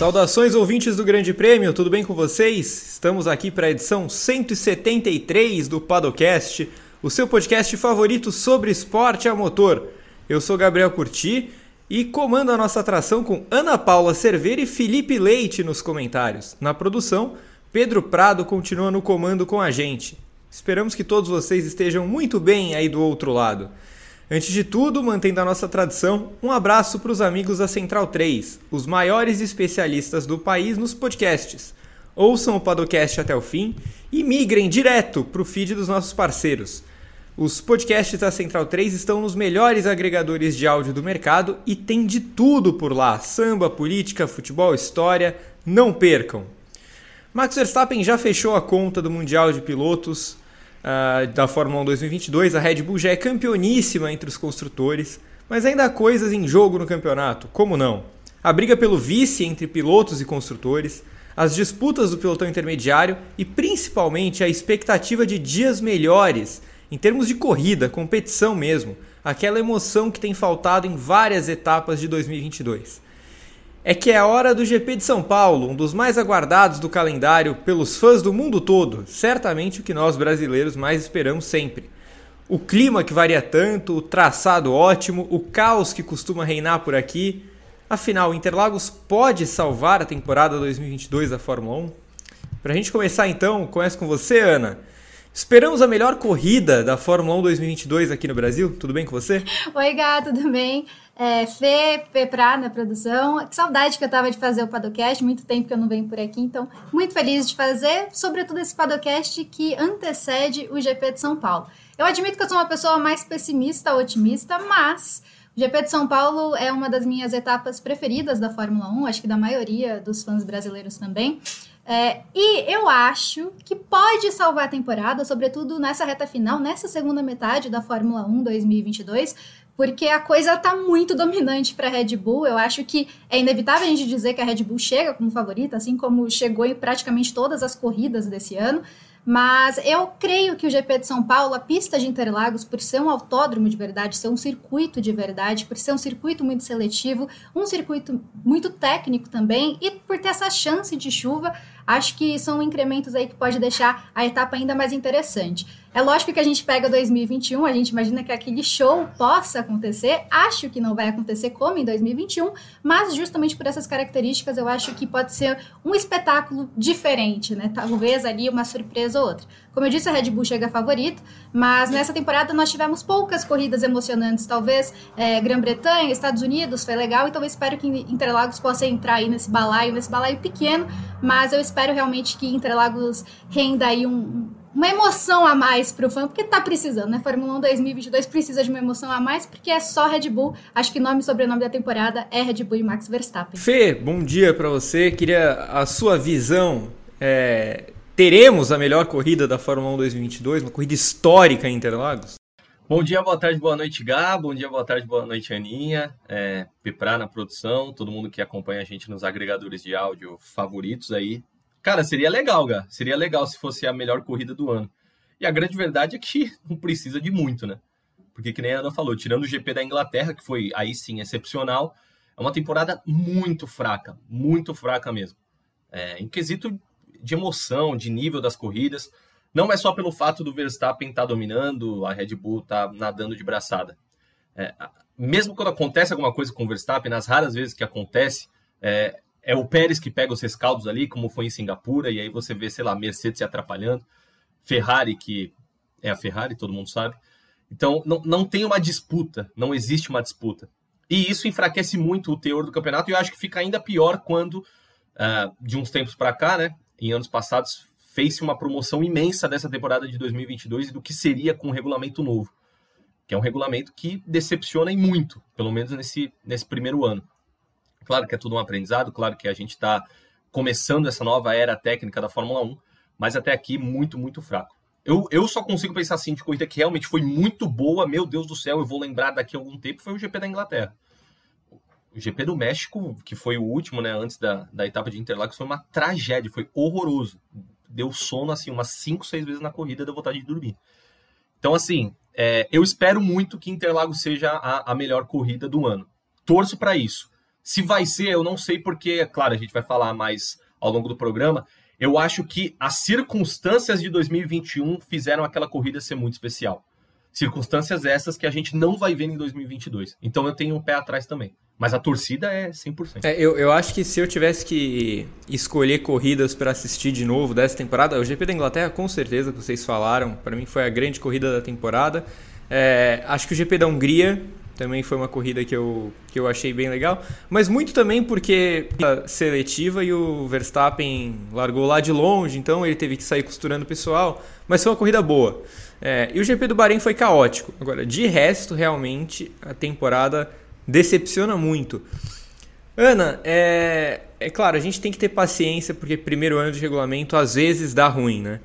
Saudações, ouvintes do Grande Prêmio, tudo bem com vocês? Estamos aqui para a edição 173 do Padocast, o seu podcast favorito sobre esporte a motor. Eu sou Gabriel Curti e comando a nossa atração com Ana Paula Cerveira e Felipe Leite nos comentários. Na produção, Pedro Prado continua no comando com a gente. Esperamos que todos vocês estejam muito bem aí do outro lado. Antes de tudo, mantendo a nossa tradição, um abraço para os amigos da Central 3, os maiores especialistas do país nos podcasts. Ouçam o Padocast até o fim e migrem direto para o feed dos nossos parceiros. Os podcasts da Central 3 estão nos melhores agregadores de áudio do mercado e tem de tudo por lá: samba, política, futebol, história. Não percam! Max Verstappen já fechou a conta do Mundial de Pilotos da Fórmula 1 2022, a Red Bull já é campeoníssima entre os construtores, mas ainda há coisas em jogo no campeonato, como não? A briga pelo vice entre pilotos e construtores, as disputas do pelotão intermediário e principalmente a expectativa de dias melhores, em termos de corrida, competição mesmo, aquela emoção que tem faltado em várias etapas de 2022. É que é a hora do GP de São Paulo, um dos mais aguardados do calendário pelos fãs do mundo todo, certamente o que nós brasileiros mais esperamos sempre. O clima que varia tanto, o traçado ótimo, o caos que costuma reinar por aqui, afinal, Interlagos pode salvar a temporada 2022 da Fórmula 1? Pra gente começar então, começo com você, Ana. Esperamos a melhor corrida da Fórmula 1 2022 aqui no Brasil, tudo bem com você? Oi, Gá, tudo bem? Fê Prá na produção, que saudade que eu tava de fazer o Padocast, muito tempo que eu não venho por aqui, então muito feliz de fazer, sobretudo esse Padocast que antecede o GP de São Paulo. Eu admito que eu sou uma pessoa mais pessimista ou otimista, mas o GP de São Paulo é uma das minhas etapas preferidas da Fórmula 1, acho que da maioria dos fãs brasileiros também. E eu acho que pode salvar a temporada, sobretudo nessa reta final, nessa segunda metade da Fórmula 1 2022, porque a coisa tá muito dominante para a Red Bull. Eu acho que é inevitável a gente dizer que a Red Bull chega como favorita, assim como chegou em praticamente todas as corridas desse ano, mas eu creio que o GP de São Paulo, a pista de Interlagos, por ser um autódromo de verdade, ser um circuito de verdade, por ser um circuito muito seletivo, um circuito muito técnico também, e por ter essa chance de chuva, acho que são incrementos aí que pode deixar a etapa ainda mais interessante. É lógico que a gente pega 2021, a gente imagina que aquele show possa acontecer, acho que não vai acontecer como em 2021, mas justamente por essas características eu acho que pode ser um espetáculo diferente, né? Talvez ali uma surpresa ou outra. Como eu disse, a Red Bull chega favorito, mas nessa temporada nós tivemos poucas corridas emocionantes, talvez Grã-Bretanha, Estados Unidos, foi legal, então eu espero que Interlagos possa entrar aí nesse balaio pequeno, mas eu espero realmente que Interlagos renda aí uma emoção a mais pro fã, porque tá precisando, né? Fórmula 1 2022 precisa de uma emoção a mais, porque é só Red Bull. Acho que nome e sobrenome da temporada é Red Bull e Max Verstappen. Fê, bom dia pra você. Queria a sua visão. Teremos a melhor corrida da Fórmula 1 2022, uma corrida histórica em Interlagos? Bom dia, boa tarde, boa noite, Gá. Bom dia, boa tarde, boa noite, Aninha. Piprá na produção, todo mundo que acompanha a gente nos agregadores de áudio favoritos aí. Cara, seria legal, Gá. Seria legal se fosse a melhor corrida do ano. E a grande verdade é que não precisa de muito, né? Porque, que nem a Ana falou, tirando o GP da Inglaterra, que foi, aí sim, excepcional, é uma temporada muito fraca mesmo. Em quesito de emoção, de nível das corridas, não é só pelo fato do Verstappen estar dominando, a Red Bull estar nadando de braçada. Mesmo quando acontece alguma coisa com o Verstappen, nas raras vezes que acontece, é o Pérez que pega os rescaldos ali, como foi em Singapura, e aí você vê, sei lá, Mercedes se atrapalhando, Ferrari, que é a Ferrari, todo mundo sabe. Então, não tem uma disputa, não existe uma disputa. E isso enfraquece muito o teor do campeonato, e eu acho que fica ainda pior quando, de uns tempos para cá, né, em anos passados, fez-se uma promoção imensa dessa temporada de 2022 e do que seria com um regulamento novo, que é um regulamento que decepciona e muito, pelo menos nesse primeiro ano. Claro que é tudo um aprendizado, claro que a gente está começando essa nova era técnica da Fórmula 1, mas até aqui muito fraco. Eu só consigo pensar assim de corrida que realmente foi muito boa, meu Deus do céu, eu vou lembrar daqui a algum tempo, foi o GP da Inglaterra. O GP do México, que foi o último, né, antes da etapa de Interlagos, foi uma tragédia, foi horroroso. Deu sono, assim, umas 5, 6 vezes na corrida, deu vontade de dormir. Então, assim, eu espero muito que Interlagos seja a melhor corrida do ano. Torço para isso. Se vai ser, eu não sei porque, é claro, a gente vai falar mais ao longo do programa. Eu acho que as circunstâncias de 2021 fizeram aquela corrida ser muito especial. Circunstâncias essas que a gente não vai ver em 2022. Então eu tenho um pé atrás também. Mas a torcida é 100%. Eu acho que se eu tivesse que escolher corridas para assistir de novo dessa temporada, o GP da Inglaterra, com certeza, que vocês falaram, para mim foi a grande corrida da temporada. Acho que o GP da Hungria também foi uma corrida que eu achei bem legal, mas muito também porque a seletiva e o Verstappen largou lá de longe, então ele teve que sair costurando o pessoal, mas foi uma corrida boa. E o GP do Bahrein foi caótico. Agora, de resto, realmente, a temporada decepciona muito. Ana, é claro, a gente tem que ter paciência, porque primeiro ano de regulamento às vezes dá ruim, né?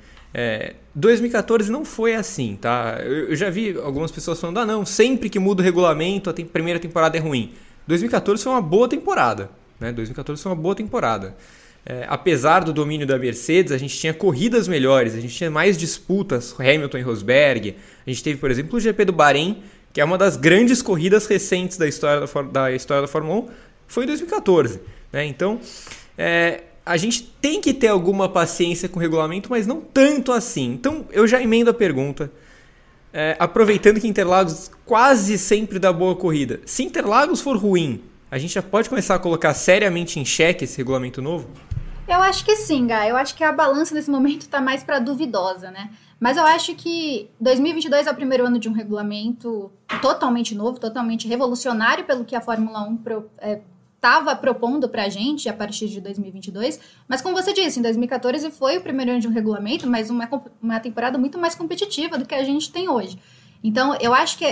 2014 não foi assim, tá? Eu já vi algumas pessoas falando, sempre que muda o regulamento, primeira temporada é ruim. 2014 foi uma boa temporada, né? 2014 foi uma boa temporada. Apesar do domínio da Mercedes, a gente tinha corridas melhores, a gente tinha mais disputas, Hamilton e Rosberg. A gente teve, por exemplo, o GP do Bahrein, que é uma das grandes corridas recentes da história da Fórmula 1, foi em 2014, né? Então, a gente tem que ter alguma paciência com o regulamento, mas não tanto assim. Então, eu já emendo a pergunta, aproveitando que Interlagos quase sempre dá boa corrida. Se Interlagos for ruim, a gente já pode começar a colocar seriamente em xeque esse regulamento novo? Eu acho que sim, Gá. Eu acho que a balança nesse momento está mais para duvidosa, né? Mas eu acho que 2022 é o primeiro ano de um regulamento totalmente novo, totalmente revolucionário pelo que a Fórmula 1 estava propondo para a gente a partir de 2022. Mas como você disse, em 2014 foi o primeiro ano de um regulamento, mas uma temporada muito mais competitiva do que a gente tem hoje. Então, eu acho que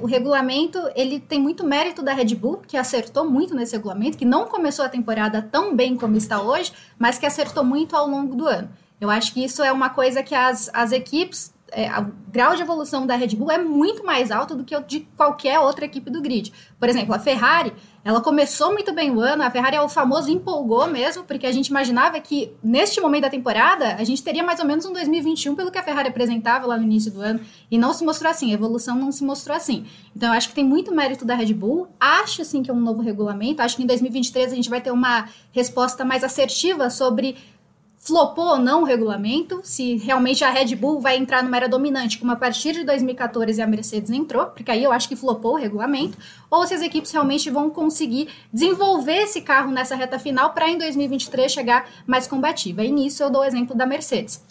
o regulamento ele tem muito mérito da Red Bull, que acertou muito nesse regulamento, que não começou a temporada tão bem como está hoje, mas que acertou muito ao longo do ano. Eu acho que isso é uma coisa que as equipes, o grau de evolução da Red Bull é muito mais alto do que o de qualquer outra equipe do grid. Por exemplo, a Ferrari, ela começou muito bem o ano, a Ferrari é o famoso empolgou mesmo, porque a gente imaginava que neste momento da temporada a gente teria mais ou menos um 2021 pelo que a Ferrari apresentava lá no início do ano, e não se mostrou assim, a evolução não se mostrou assim. Então eu acho que tem muito mérito da Red Bull, acho sim que é um novo regulamento, acho que em 2023 a gente vai ter uma resposta mais assertiva sobre flopou ou não o regulamento, se realmente a Red Bull vai entrar numa era dominante, como a partir de 2014 a Mercedes entrou, porque aí eu acho que flopou o regulamento, ou se as equipes realmente vão conseguir desenvolver esse carro nessa reta final para em 2023 chegar mais combativa. E nisso eu dou o exemplo da Mercedes.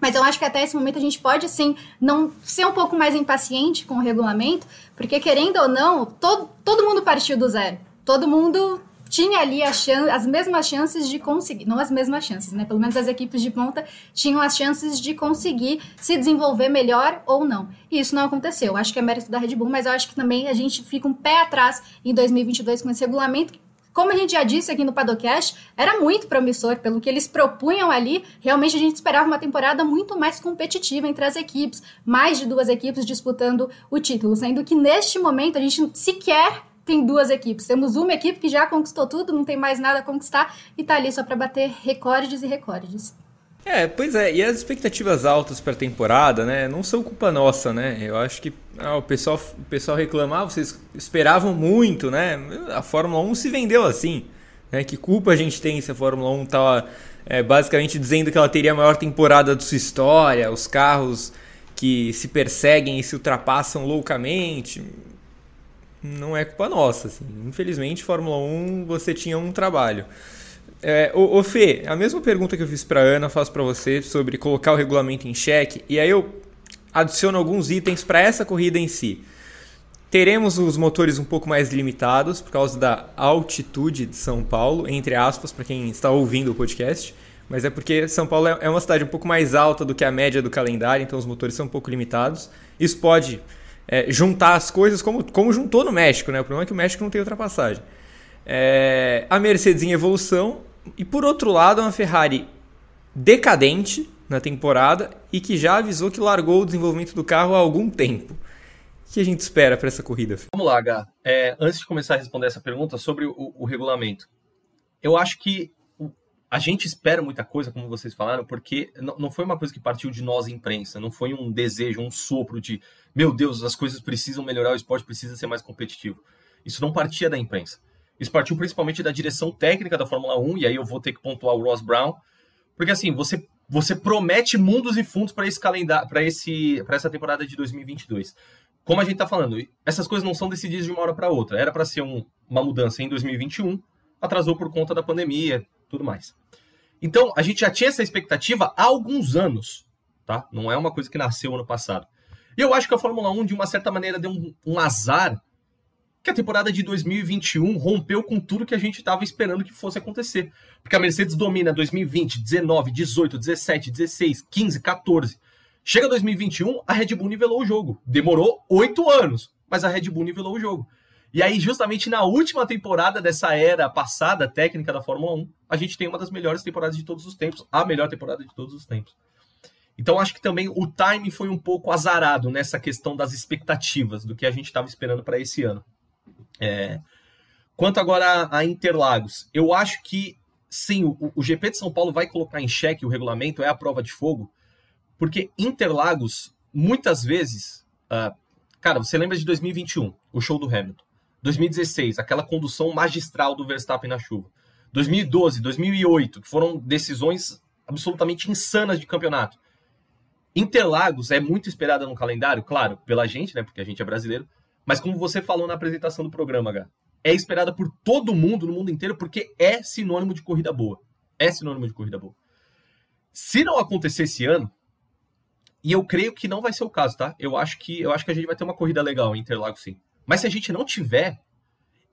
Mas eu acho que até esse momento a gente pode, sim, não ser um pouco mais impaciente com o regulamento, porque querendo ou não, todo mundo partiu do zero. Todo mundo tinha ali as mesmas chances de conseguir, não as mesmas chances, né? Pelo menos as equipes de ponta tinham as chances de conseguir se desenvolver melhor ou não. E isso não aconteceu. Acho que é mérito da Red Bull, mas eu acho que também a gente fica um pé atrás em 2022 com esse regulamento. Como a gente já disse aqui no Padocast, era muito promissor pelo que eles propunham ali. Realmente a gente esperava uma temporada muito mais competitiva entre as equipes, mais de duas equipes disputando o título, sendo que neste momento a gente sequer tem duas equipes, temos uma equipe que já conquistou tudo, não tem mais nada a conquistar e tá ali só para bater recordes e recordes. Pois é, e as expectativas altas para a temporada, né, não são culpa nossa, né, eu acho que o pessoal reclama, vocês esperavam muito, né, a Fórmula 1 se vendeu assim, né, que culpa a gente tem se a Fórmula 1 tava basicamente dizendo que ela teria a maior temporada de sua história, os carros que se perseguem e se ultrapassam loucamente. Não é culpa nossa, assim. Infelizmente, Fórmula 1, você tinha um trabalho. Ô Fê, a mesma pergunta que eu fiz para a Ana, faço para você sobre colocar o regulamento em xeque, e aí eu adiciono alguns itens para essa corrida em si. Teremos os motores um pouco mais limitados, por causa da altitude de São Paulo, entre aspas, para quem está ouvindo o podcast, mas é porque São Paulo é uma cidade um pouco mais alta do que a média do calendário, então os motores são um pouco limitados. Isso pode juntar as coisas como juntou no México, né? O problema é que o México não tem ultrapassagem. A Mercedes em evolução e, por outro lado, uma Ferrari decadente na temporada e que já avisou que largou o desenvolvimento do carro há algum tempo. O que a gente espera para essa corrida? Vamos lá, Gá. Antes de começar a responder essa pergunta sobre o regulamento, eu acho que a gente espera muita coisa, como vocês falaram, porque não foi uma coisa que partiu de nós, imprensa, não foi um desejo, um sopro de, meu Deus, as coisas precisam melhorar, o esporte precisa ser mais competitivo. Isso não partia da imprensa. Isso partiu principalmente da direção técnica da Fórmula 1, e aí eu vou ter que pontuar o Ross Brown, porque assim, você promete mundos e fundos para esse calendário, para essa temporada de 2022. Como a gente está falando, essas coisas não são decididas de uma hora para outra. Era para ser uma mudança em 2021, atrasou por conta da pandemia, tudo mais. Então, a gente já tinha essa expectativa há alguns anos, tá? Não é uma coisa que nasceu ano passado. E eu acho que a Fórmula 1, de uma certa maneira, deu um azar, que a temporada de 2021 rompeu com tudo que a gente estava esperando que fosse acontecer. Porque a Mercedes domina 2020, 19, 18, 17, 16, 15, 14. Chega 2021, a Red Bull nivelou o jogo. Demorou 8 anos, mas a Red Bull nivelou o jogo. E aí, justamente na última temporada dessa era passada técnica da Fórmula 1, a gente tem uma das melhores temporadas de todos os tempos, a melhor temporada de todos os tempos. Então, acho que também o timing foi um pouco azarado nessa questão das expectativas, do que a gente estava esperando para esse ano. Quanto agora a Interlagos, eu acho que sim, o GP de São Paulo vai colocar em xeque o regulamento, é a prova de fogo, porque Interlagos, muitas vezes, cara, você lembra de 2021, o show do Hamilton, 2016, aquela condução magistral do Verstappen na chuva, 2012, 2008, que foram decisões absolutamente insanas de campeonato. Interlagos é muito esperada no calendário, claro, pela gente, né, porque a gente é brasileiro. Mas como você falou na apresentação do programa, Gá, é esperada por todo mundo, no mundo inteiro, porque é sinônimo de corrida boa. É sinônimo de corrida boa. Se não acontecer esse ano, e eu creio que não vai ser o caso, tá? Eu acho que a gente vai ter uma corrida legal em Interlagos, sim. Mas se a gente não tiver,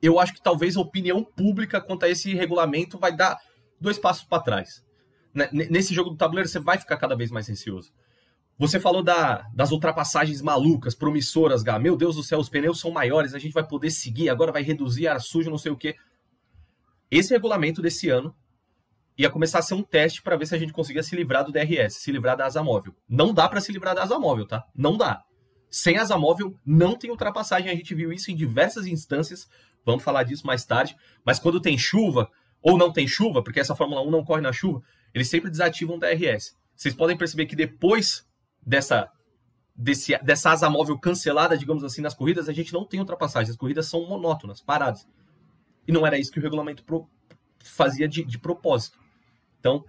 eu acho que talvez a opinião pública quanto a esse regulamento vai dar 2 passos para trás. Nesse jogo do tabuleiro, você vai ficar cada vez mais receoso. Você falou das ultrapassagens malucas, promissoras, Gá. Meu Deus do céu, os pneus são maiores, a gente vai poder seguir, agora vai reduzir ar sujo, não sei o quê. Esse regulamento desse ano ia começar a ser um teste para ver se a gente conseguia se livrar do DRS, se livrar da asa móvel. Não dá para se livrar da asa móvel, tá? Não dá. Sem asa móvel, não tem ultrapassagem. A gente viu isso em diversas instâncias, vamos falar disso mais tarde. Mas quando tem chuva, ou não tem chuva, porque essa Fórmula 1 não corre na chuva, eles sempre desativam o DRS. Vocês podem perceber que depois dessa asa móvel cancelada, digamos assim, nas corridas, a gente não tem ultrapassagem. As corridas são monótonas, paradas. E não era isso que o regulamento fazia de propósito. Então,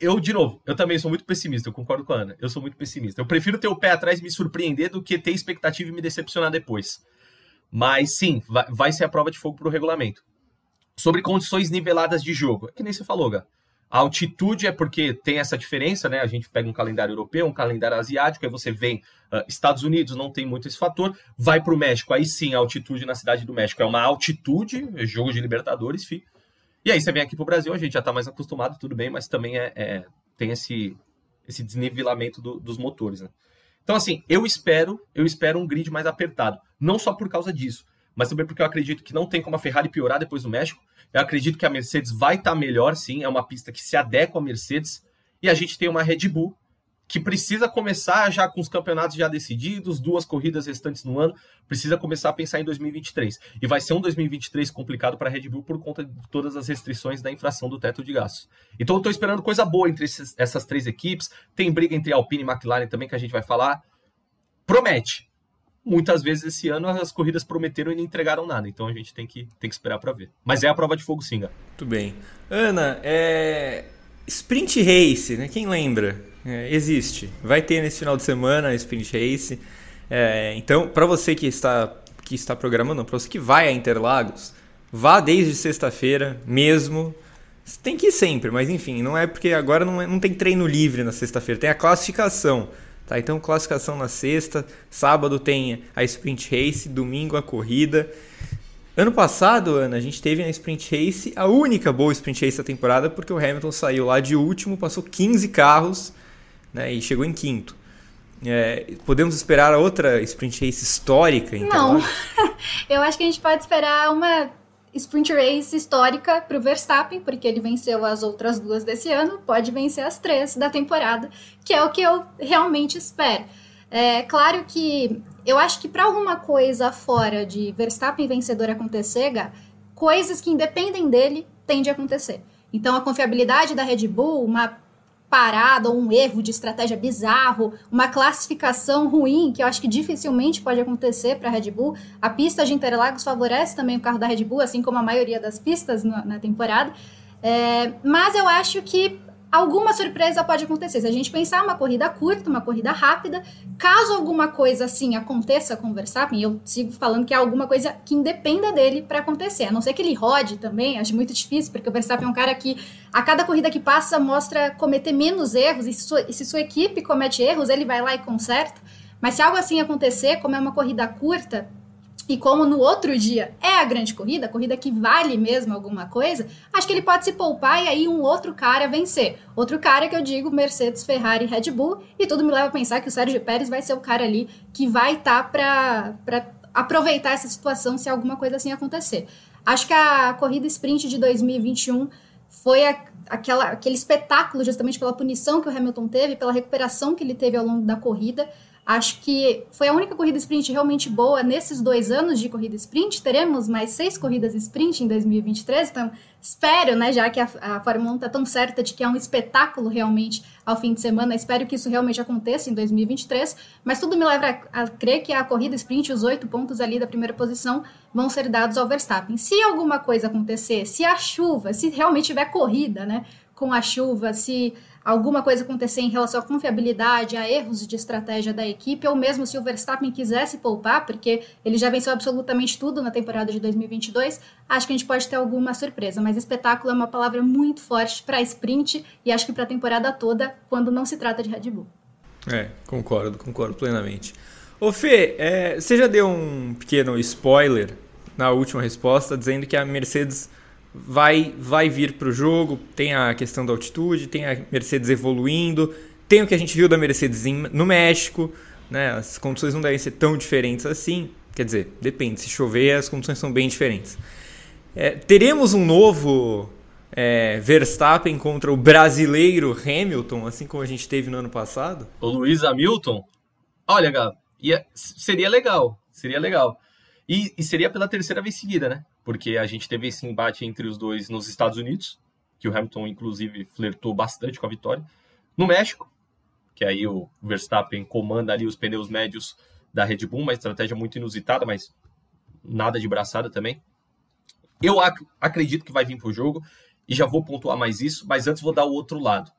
eu, de novo, eu também sou muito pessimista, eu concordo com a Ana. Eu sou muito pessimista. Eu prefiro ter o pé atrás e me surpreender do que ter expectativa e me decepcionar depois. Mas, sim, vai ser a prova de fogo para o regulamento. Sobre condições niveladas de jogo. É que nem você falou, Gá. A altitude é porque tem essa diferença, né? A gente pega um calendário europeu, um calendário asiático, aí você vem Estados Unidos, não tem muito esse fator, vai para o México, aí sim, a altitude na Cidade do México é uma altitude, jogo de Libertadores, fi. E aí você vem aqui para o Brasil, a gente já está mais acostumado, tudo bem, mas também tem esse desnivelamento dos motores, né? Então, assim, eu espero um grid mais apertado, não só por causa disso, mas também porque eu acredito que não tem como a Ferrari piorar depois do México. Eu acredito que a Mercedes vai estar melhor, sim. É uma pista que se adequa à Mercedes. E a gente tem uma Red Bull que precisa começar já com os campeonatos já decididos, 2 corridas restantes no ano. Precisa começar a pensar em 2023. E vai ser um 2023 complicado para a Red Bull por conta de todas as restrições da infração do teto de gastos. Então eu estou esperando coisa boa entre essas 3 equipes. Tem briga entre Alpine e McLaren também, que a gente vai falar. Promete. Muitas vezes esse ano as corridas prometeram e não entregaram nada, então a gente tem que esperar para ver. Mas é a prova de fogo, sim, galera. Muito bem. Ana, Sprint Race, né? Quem lembra? Existe. Vai ter nesse final de semana a Sprint Race. Então, para você que está programando, não, para você que vai a Interlagos, vá desde sexta-feira mesmo. Você tem que ir sempre, mas enfim, não é porque agora não tem treino livre na sexta-feira, tem a classificação. Tá, então classificação na sexta, sábado tem a Sprint Race, domingo a corrida. Ano passado, Ana, a gente teve na Sprint Race, a única boa Sprint Race da temporada, porque o Hamilton saiu lá de último, passou 15 carros, né, e chegou em quinto. Podemos esperar outra Sprint Race histórica? Então? Não, eu acho que a gente pode esperar uma Sprint Race histórica para o Verstappen, porque ele venceu as outras 2 desse ano, pode vencer as 3 da temporada, que é o que eu realmente espero. É claro que eu acho que para alguma coisa fora de Verstappen vencedor acontecer, Gá, coisas que independem dele tendem a acontecer. Então a confiabilidade da Red Bull, uma parada ou um erro de estratégia bizarro, uma classificação ruim, que eu acho que dificilmente pode acontecer para a Red Bull. A pista de Interlagos favorece também o carro da Red Bull, assim como a maioria das pistas na temporada. Mas eu acho que alguma surpresa pode acontecer. Se a gente pensar uma corrida curta, uma corrida rápida, caso alguma coisa assim aconteça com o Verstappen, eu sigo falando que é alguma coisa que independa dele para acontecer, a não ser que ele rode também, acho muito difícil, porque o Verstappen é um cara que a cada corrida que passa mostra cometer menos erros, e se sua equipe comete erros, ele vai lá e conserta. Mas se algo assim acontecer, como é uma corrida curta, e como no outro dia é a grande corrida, a corrida que vale mesmo alguma coisa, acho que ele pode se poupar e aí um outro cara vencer. Outro cara que eu digo, Mercedes, Ferrari, Red Bull, e tudo me leva a pensar que o Sérgio Pérez vai ser o cara ali que vai estar para aproveitar essa situação se alguma coisa assim acontecer. Acho que a corrida sprint de 2021 foi aquele espetáculo justamente pela punição que o Hamilton teve, pela recuperação que ele teve ao longo da corrida. Acho que foi a única corrida sprint realmente boa nesses 2 anos de corrida sprint. Teremos mais 6 corridas sprint em 2023, então espero, né, já que a Fórmula 1 está tão certa de que é um espetáculo realmente ao fim de semana, espero que isso realmente aconteça em 2023, mas tudo me leva a crer que a corrida sprint, os 8 pontos ali da primeira posição, vão ser dados ao Verstappen. Se alguma coisa acontecer, se a chuva, se realmente tiver corrida, né, com a chuva, se alguma coisa acontecer em relação à confiabilidade, a erros de estratégia da equipe, ou mesmo se o Verstappen quisesse poupar, porque ele já venceu absolutamente tudo na temporada de 2022, acho que a gente pode ter alguma surpresa, mas espetáculo é uma palavra muito forte para sprint e acho que para a temporada toda, quando não se trata de Red Bull. Concordo plenamente. Ô Fê, você já deu um pequeno spoiler na última resposta, dizendo que a Mercedes vai vir para o jogo, tem a questão da altitude, tem a Mercedes evoluindo, tem o que a gente viu da Mercedes no México, né? As condições não devem ser tão diferentes assim, quer dizer, depende, se chover as condições são bem diferentes. Teremos um novo Verstappen contra o brasileiro Hamilton, assim como a gente teve no ano passado? O Lewis Hamilton? Olha, Gabi, seria legal. E seria pela 3ª vez seguida, né? Porque a gente teve esse embate entre os dois nos Estados Unidos, que o Hamilton, inclusive, flertou bastante com a vitória. No México, que aí o Verstappen comanda ali os pneus médios da Red Bull, uma estratégia muito inusitada, mas nada de braçada também. Eu acredito que vai vir para o jogo, e já vou pontuar mais isso, mas antes vou dar o outro lado.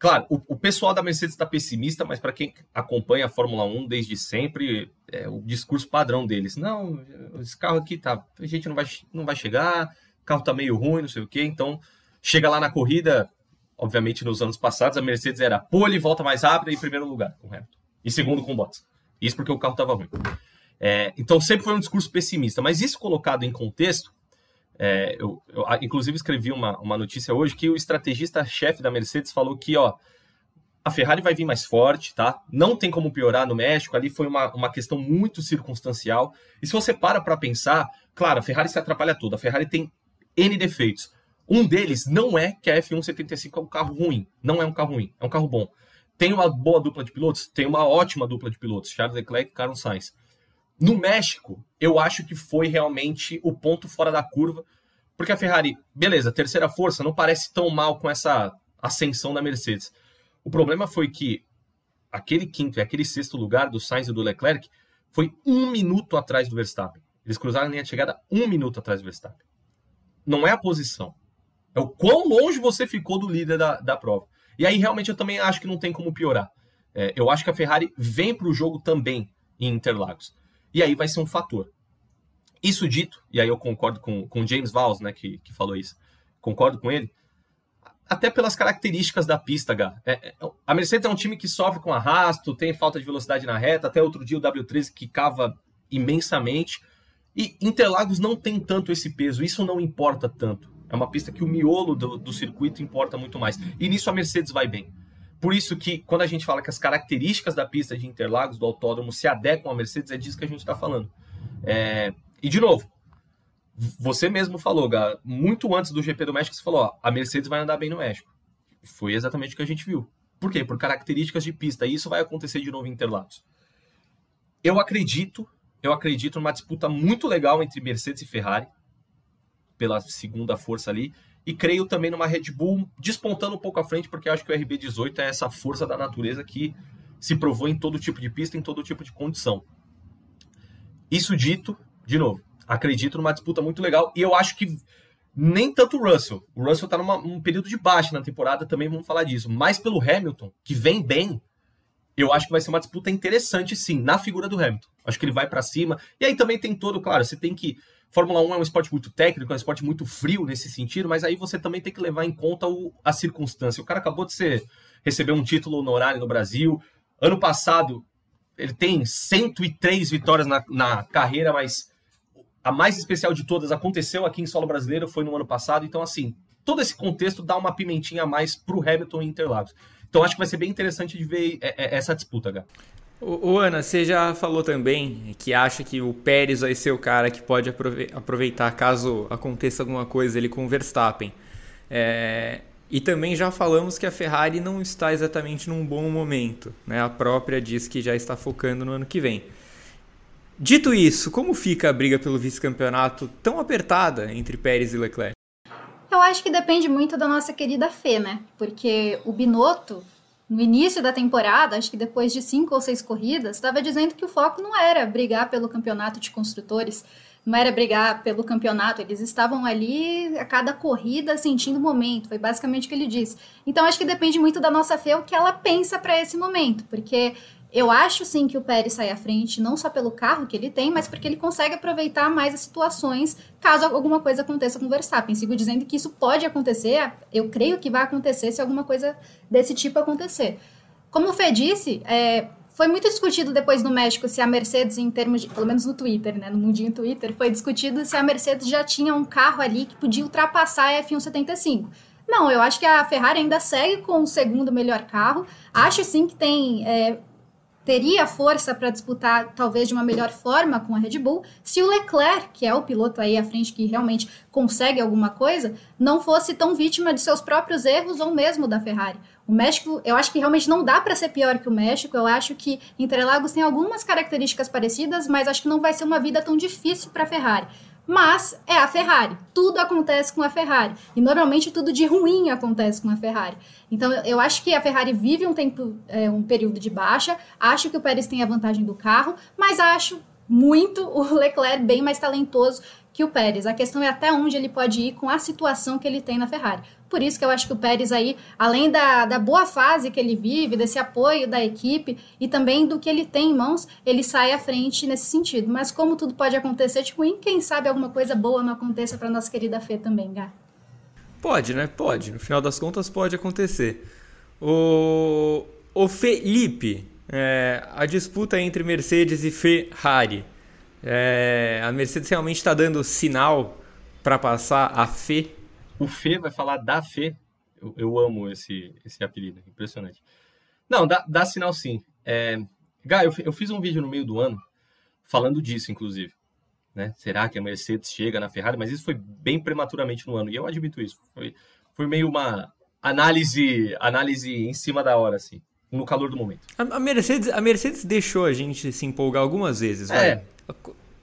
Claro, o pessoal da Mercedes está pessimista, mas para quem acompanha a Fórmula 1 desde sempre, o discurso padrão deles. Não, esse carro aqui tá, a gente não vai chegar, o carro tá meio ruim, não sei o quê. Então, chega lá na corrida, obviamente nos anos passados, a Mercedes era pole, volta mais rápida, em primeiro lugar com o Hamilton, em segundo com o Bottas. Isso porque o carro estava ruim. Então, sempre foi um discurso pessimista, mas isso colocado em contexto, eu inclusive escrevi uma notícia hoje que o estrategista-chefe da Mercedes falou que a Ferrari vai vir mais forte, tá? Não tem como piorar no México, ali foi uma questão muito circunstancial. E se você para pensar, claro, a Ferrari se atrapalha toda, a Ferrari tem N defeitos. Um deles não é que a F175 é um carro ruim, não é um carro ruim, é um carro bom. Tem uma boa dupla de pilotos? Tem uma ótima dupla de pilotos, Charles Leclerc e Carlos Sainz. No México, eu acho que foi realmente o ponto fora da curva, porque a Ferrari, beleza, 3ª força, não parece tão mal com essa ascensão da Mercedes. O problema foi que aquele 5º e aquele 6º lugar do Sainz e do Leclerc foi 1 minuto atrás do Verstappen. Eles cruzaram a linha de chegada 1 minuto atrás do Verstappen. Não é a posição, é o quão longe você ficou do líder da prova. E aí, realmente, eu também acho que não tem como piorar. Eu acho que a Ferrari vem para o jogo também em Interlagos. E aí vai ser um fator. Isso dito, e aí eu concordo com o James Valls, né, que falou isso. Concordo com ele. Até pelas características da pista, Gá. A Mercedes é um time que sofre com arrasto, tem falta de velocidade na reta. Até outro dia o W13 quicava imensamente. E Interlagos não tem tanto esse peso. Isso não importa tanto. É uma pista que o miolo do circuito importa muito mais. E nisso a Mercedes vai bem. Por isso que, quando a gente fala que as características da pista de Interlagos, do autódromo, se adequam à Mercedes, é disso que a gente está falando. E, de novo, você mesmo falou, Gá, muito antes do GP do México, você falou, a Mercedes vai andar bem no México. Foi exatamente o que a gente viu. Por quê? Por características de pista. E isso vai acontecer de novo em Interlagos. Eu acredito numa disputa muito legal entre Mercedes e Ferrari, pela 2ª força ali, E creio também numa Red Bull despontando um pouco à frente, porque acho que o RB18 é essa força da natureza que se provou em todo tipo de pista, em todo tipo de condição. Isso dito, de novo, acredito numa disputa muito legal. E eu acho que nem tanto o Russell. O Russell está num período de baixa na temporada, também vamos falar disso. Mas pelo Hamilton, que vem bem, eu acho que vai ser uma disputa interessante, sim, na figura do Hamilton. Acho que ele vai para cima. E aí também tem todo, claro, você tem que... Fórmula 1 é um esporte muito técnico, é um esporte muito frio nesse sentido, mas aí você também tem que levar em conta a circunstância. O cara acabou de receber um título honorário no Brasil. Ano passado, ele tem 103 vitórias na carreira, mas a mais especial de todas aconteceu aqui em solo brasileiro, foi no ano passado. Então, assim, todo esse contexto dá uma pimentinha a mais para o Hamilton e Interlagos. Então, acho que vai ser bem interessante de ver essa disputa, Gá. Ô, Ana, você já falou também que acha que o Pérez vai ser o cara que pode aproveitar caso aconteça alguma coisa ele com o Verstappen. E também já falamos que a Ferrari não está exatamente num bom momento, né? A própria diz que já está focando no ano que vem. Dito isso, como fica a briga pelo vice-campeonato tão apertada entre Pérez e Leclerc? Eu acho que depende muito da nossa querida Fê, né? Porque o Binotto... No início da temporada, acho que depois de 5 ou 6 corridas, estava dizendo que o foco não era brigar pelo campeonato de construtores, não era brigar pelo campeonato, eles estavam ali a cada corrida sentindo o momento, foi basicamente o que ele disse. Então acho que depende muito da nossa fé o que ela pensa para esse momento, porque eu acho sim que o Pérez sai à frente, não só pelo carro que ele tem, mas porque ele consegue aproveitar mais as situações caso alguma coisa aconteça com o Verstappen. Sigo dizendo que isso pode acontecer, eu creio que vai acontecer se alguma coisa desse tipo acontecer. Como o Fê disse, foi muito discutido depois no México se a Mercedes, em termos de, pelo menos no Twitter, né, no mundinho Twitter, foi discutido se a Mercedes já tinha um carro ali que podia ultrapassar a F175. Não, eu acho que a Ferrari ainda segue com o segundo melhor carro, acho sim que tem... teria força para disputar, talvez, de uma melhor forma com a Red Bull, se o Leclerc, que é o piloto aí à frente que realmente consegue alguma coisa, não fosse tão vítima de seus próprios erros ou mesmo da Ferrari. O México, eu acho que realmente não dá para ser pior que o México, eu acho que Interlagos tem algumas características parecidas, mas acho que não vai ser uma vida tão difícil para a Ferrari. Mas é a Ferrari, tudo acontece com a Ferrari, e normalmente tudo de ruim acontece com a Ferrari. Então eu acho que a Ferrari vive um período de baixa, acho que o Pérez tem a vantagem do carro, mas acho muito o Leclerc bem mais talentoso que o Pérez. A questão é até onde ele pode ir com a situação que ele tem na Ferrari. Por isso que eu acho que o Pérez aí, além da boa fase que ele vive, desse apoio da equipe e também do que ele tem em mãos, ele sai à frente nesse sentido. Mas como tudo pode acontecer, tipo, quem sabe alguma coisa boa não aconteça para nossa querida Fê também, Gá? Pode, né? Pode. No final das contas, pode acontecer. O Felipe, a disputa entre Mercedes e Ferrari. A Mercedes realmente está dando sinal para passar a Fê? O Fê vai falar da Fê. Eu amo esse apelido, impressionante. Não, dá sinal sim. Gá, eu fiz um vídeo no meio do ano falando disso, inclusive. Né? Será que a Mercedes chega na Ferrari? Mas isso foi bem prematuramente no ano, e eu admito isso. Foi meio uma análise em cima da hora, assim, no calor do momento. A Mercedes deixou a gente se empolgar algumas vezes. Vai.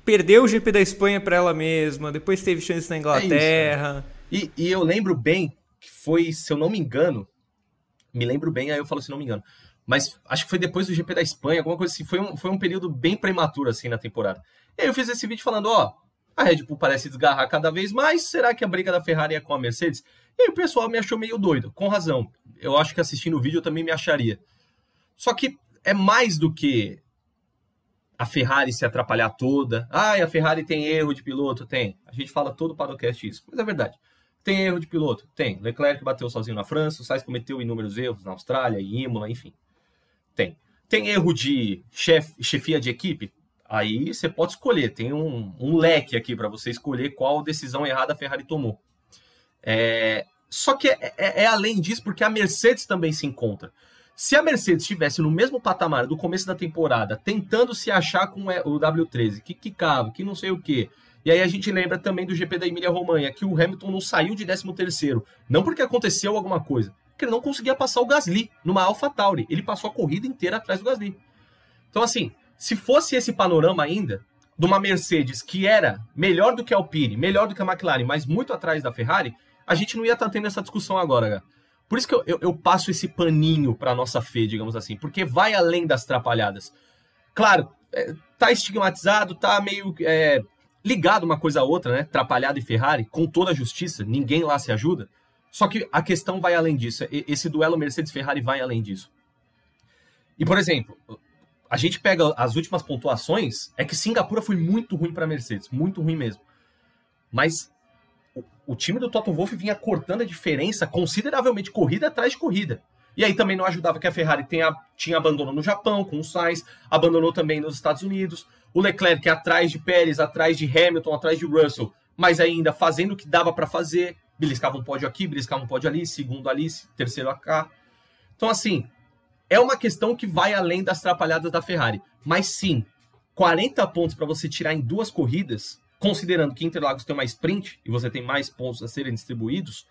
Perdeu o GP da Espanha para ela mesma, depois teve chance na Inglaterra... É isso, né? E eu lembro bem que foi, se eu não me engano, mas acho que foi depois do GP da Espanha, alguma coisa assim, foi um período bem prematuro assim na temporada. E aí eu fiz esse vídeo falando, a Red Bull parece desgarrar cada vez mais, será que a briga da Ferrari é com a Mercedes? E aí o pessoal me achou meio doido, com razão. Eu acho que assistindo o vídeo eu também me acharia. Só que é mais do que a Ferrari se atrapalhar toda. A Ferrari tem erro de piloto? Tem. A gente fala todo o podcast isso, mas é verdade. Tem erro de piloto? Tem. Leclerc bateu sozinho na França, o Sainz cometeu inúmeros erros na Austrália, em Imola, enfim. Tem. Tem erro de chefia de equipe? Aí você pode escolher. Tem um leque aqui para você escolher qual decisão errada a Ferrari tomou. Só que é além disso, porque a Mercedes também se encontra. Se a Mercedes estivesse no mesmo patamar do começo da temporada, tentando se achar com o W13, que quicava, que não sei o quê... E aí a gente lembra também do GP da Emília-Romanha, que o Hamilton não saiu de 13º, não porque aconteceu alguma coisa, porque ele não conseguia passar o Gasly numa AlphaTauri, ele passou a corrida inteira atrás do Gasly. Então assim, se fosse esse panorama ainda, de uma Mercedes que era melhor do que a Alpine, melhor do que a McLaren, mas muito atrás da Ferrari, a gente não ia estar tendo essa discussão agora, cara. Por isso que eu passo esse paninho para nossa fé, digamos assim, porque vai além das atrapalhadas. Claro, tá estigmatizado, tá meio ligado uma coisa a outra, né? Atrapalhada e Ferrari, com toda a justiça, ninguém lá se ajuda. Só que a questão vai além disso. Esse duelo Mercedes-Ferrari vai além disso. E, por exemplo, a gente pega as últimas pontuações, é que Singapura foi muito ruim para a Mercedes, muito ruim mesmo. Mas o time do Toto Wolff vinha cortando a diferença consideravelmente, corrida atrás de corrida. E aí também não ajudava que a Ferrari tinha abandono no Japão, com o Sainz, abandonou também nos Estados Unidos. O Leclerc atrás de Pérez, atrás de Hamilton, atrás de Russell, mas ainda fazendo o que dava para fazer. Beliscava um pódio aqui, beliscava um pódio ali, segundo ali, terceiro cá. Então, assim, é uma questão que vai além das atrapalhadas da Ferrari. Mas sim, 40 pontos para você tirar em duas corridas, considerando que Interlagos tem mais sprint e você tem mais pontos a serem distribuídos,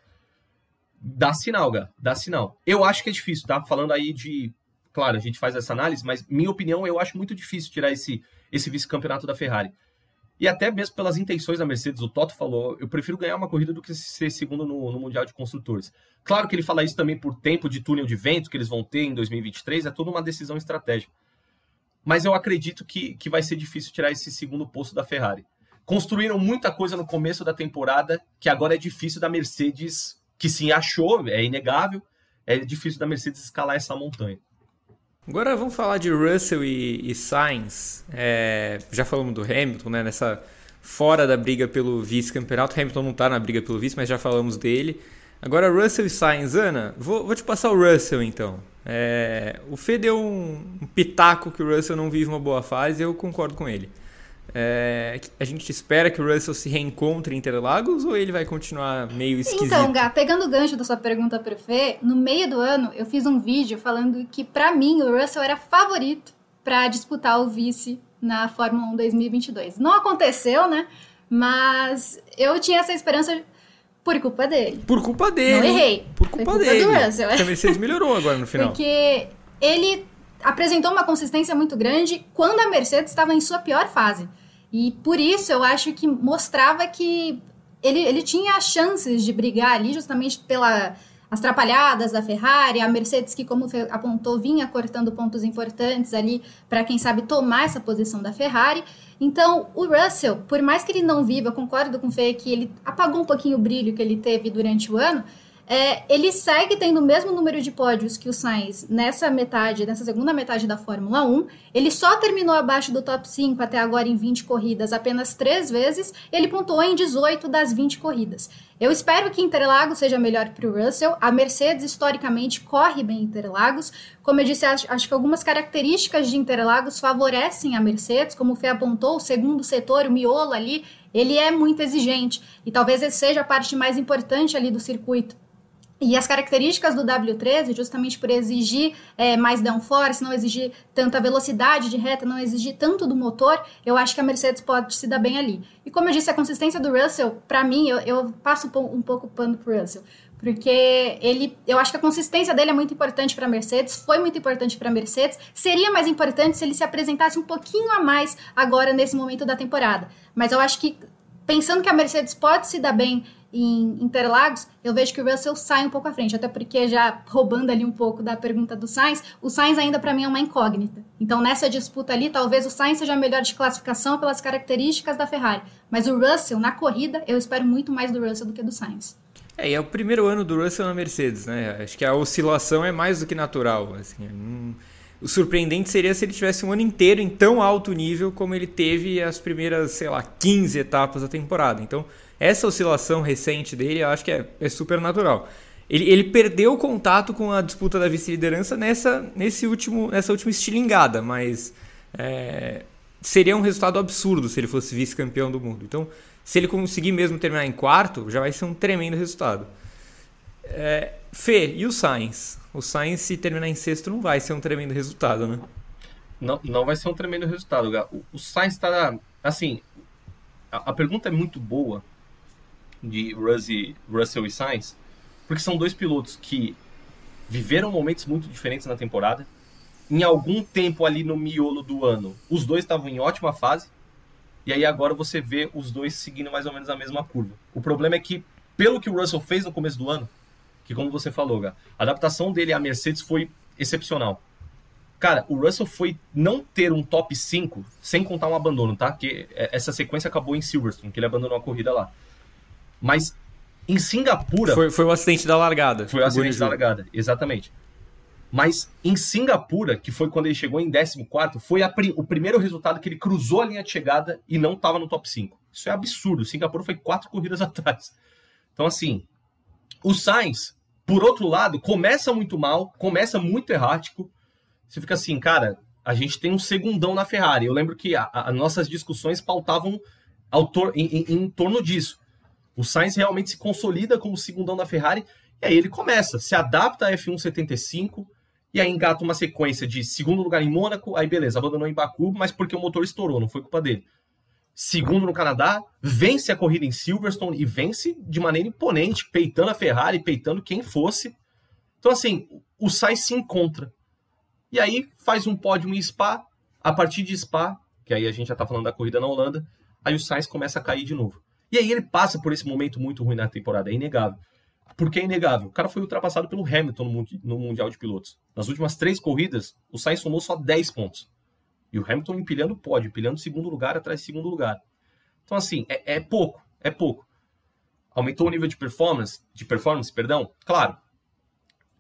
dá sinal, cara, dá sinal. Eu acho que é difícil, tá? Falando aí de... Claro, a gente faz essa análise, mas minha opinião, eu acho muito difícil tirar esse vice-campeonato da Ferrari. E até mesmo pelas intenções da Mercedes, o Toto falou, eu prefiro ganhar uma corrida do que ser segundo no Mundial de Construtores. Claro que ele fala isso também por tempo de túnel de vento que eles vão ter em 2023, é toda uma decisão estratégica. Mas eu acredito que vai ser difícil tirar esse segundo posto da Ferrari. Construíram muita coisa no começo da temporada, que agora é difícil da Mercedes, que se achou, é inegável, é difícil da Mercedes escalar essa montanha. Agora vamos falar de Russell e Sainz. Já falamos do Hamilton, né? Nessa fora da briga pelo vice-campeonato. Hamilton não está na briga pelo vice, mas já falamos dele. Agora Russell e Sainz. Ana, vou te passar o Russell então. O Fê deu um pitaco que o Russell não vive uma boa fase, eu concordo com ele. A gente espera que o Russell se reencontre em Interlagos ou ele vai continuar meio esquisito? Então, Gá, pegando o gancho da sua pergunta pro Fê, no meio do ano eu fiz um vídeo falando que pra mim o Russell era favorito pra disputar o vice na Fórmula 1 2022. Não aconteceu, né? Mas eu tinha essa esperança por culpa dele. Por culpa dele. Não errei. Por culpa dele. Do Russell. A Mercedes melhorou agora no final. Porque ele apresentou uma consistência muito grande quando a Mercedes estava em sua pior fase. E por isso eu acho que mostrava que ele tinha chances de brigar ali justamente pelas atrapalhadas da Ferrari, a Mercedes que, como apontou, vinha cortando pontos importantes ali para, quem sabe, tomar essa posição da Ferrari. Então, o Russell, por mais que ele não viva, eu concordo com o Fê que ele apagou um pouquinho o brilho que ele teve durante o ano, ele segue tendo o mesmo número de pódios que o Sainz nessa segunda metade da Fórmula 1, ele só terminou abaixo do top 5 até agora em 20 corridas apenas 3 vezes, ele pontuou em 18 das 20 corridas. Eu espero que Interlagos seja melhor para o Russell, a Mercedes historicamente corre bem em Interlagos, como eu disse, acho que algumas características de Interlagos favorecem a Mercedes, como o Fê apontou, o segundo setor, o miolo ali, ele é muito exigente, e talvez essa seja a parte mais importante ali do circuito. E as características do W13, justamente por exigir mais downforce, não exigir tanta velocidade de reta, não exigir tanto do motor, eu acho que a Mercedes pode se dar bem ali. E como eu disse, a consistência do Russell, para mim, eu passo um pouco o pano pro Russell, porque eu acho que a consistência dele é muito importante para a Mercedes, foi muito importante para a Mercedes, seria mais importante se ele se apresentasse um pouquinho a mais agora nesse momento da temporada. Mas eu acho que, pensando que a Mercedes pode se dar bem em Interlagos, eu vejo que o Russell sai um pouco à frente, até porque, já roubando ali um pouco da pergunta do Sainz, o Sainz ainda para mim é uma incógnita. Então nessa disputa ali, talvez o Sainz seja melhor de classificação pelas características da Ferrari, mas o Russell na corrida, eu espero muito mais do Russell do que do Sainz. É o primeiro ano do Russell na Mercedes, né? Acho que a oscilação é mais do que natural, assim, o surpreendente seria se ele tivesse um ano inteiro em tão alto nível como ele teve as primeiras, 15 etapas da temporada. Então, essa oscilação recente dele, eu acho que é super natural. Ele perdeu o contato com a disputa da vice-liderança nessa última estilingada, mas seria um resultado absurdo se ele fosse vice-campeão do mundo. Então, se ele conseguir mesmo terminar em quarto, já vai ser um tremendo resultado. Fê, e o Sainz? O Sainz, se terminar em sexto, não vai ser um tremendo resultado, né? Não vai ser um tremendo resultado, Gá. O Sainz está... Assim, a pergunta é muito boa de Russell e Sainz, porque são dois pilotos que viveram momentos muito diferentes na temporada. Em algum tempo ali no miolo do ano, os dois estavam em ótima fase, e aí agora você vê os dois seguindo mais ou menos a mesma curva. O problema é que pelo que o Russell fez no começo do ano, que como você falou, cara, a adaptação dele à Mercedes foi excepcional. Cara, o Russell foi não ter um top 5, sem contar um abandono, tá? Que essa sequência acabou em Silverstone, que ele abandonou a corrida lá. Mas em Singapura... Foi o acidente da largada. Foi o acidente da largada, exatamente. Mas em Singapura, que foi quando ele chegou em 14º, foi o primeiro resultado que ele cruzou a linha de chegada e não estava no top 5. Isso é absurdo. Singapura foi 4 corridas atrás. Então, assim, o Sainz, por outro lado, começa muito mal, começa muito errático. Você fica assim, cara, a gente tem um segundão na Ferrari. Eu lembro que as nossas discussões pautavam em torno disso. O Sainz realmente se consolida como segundão da Ferrari, e aí ele começa, se adapta à F1 75, e aí engata uma sequência de segundo lugar em Mônaco, aí beleza, abandonou em Baku, mas porque o motor estourou, não foi culpa dele. Segundo no Canadá, vence a corrida em Silverstone e vence de maneira imponente, peitando a Ferrari, peitando quem fosse. Então assim, o Sainz se encontra. E aí faz um pódio em Spa, a partir de Spa, que aí a gente já tá falando da corrida na Holanda, aí o Sainz começa a cair de novo. E aí ele passa por esse momento muito ruim na temporada, é inegável. Porque é inegável, o cara foi ultrapassado pelo Hamilton no Mundial de Pilotos. Nas últimas 3 corridas, o Sainz somou só 10 pontos. E o Hamilton empilhando o pódio, empilhando segundo lugar atrás de segundo lugar. Então, assim, é pouco. Aumentou o nível de performance, claro.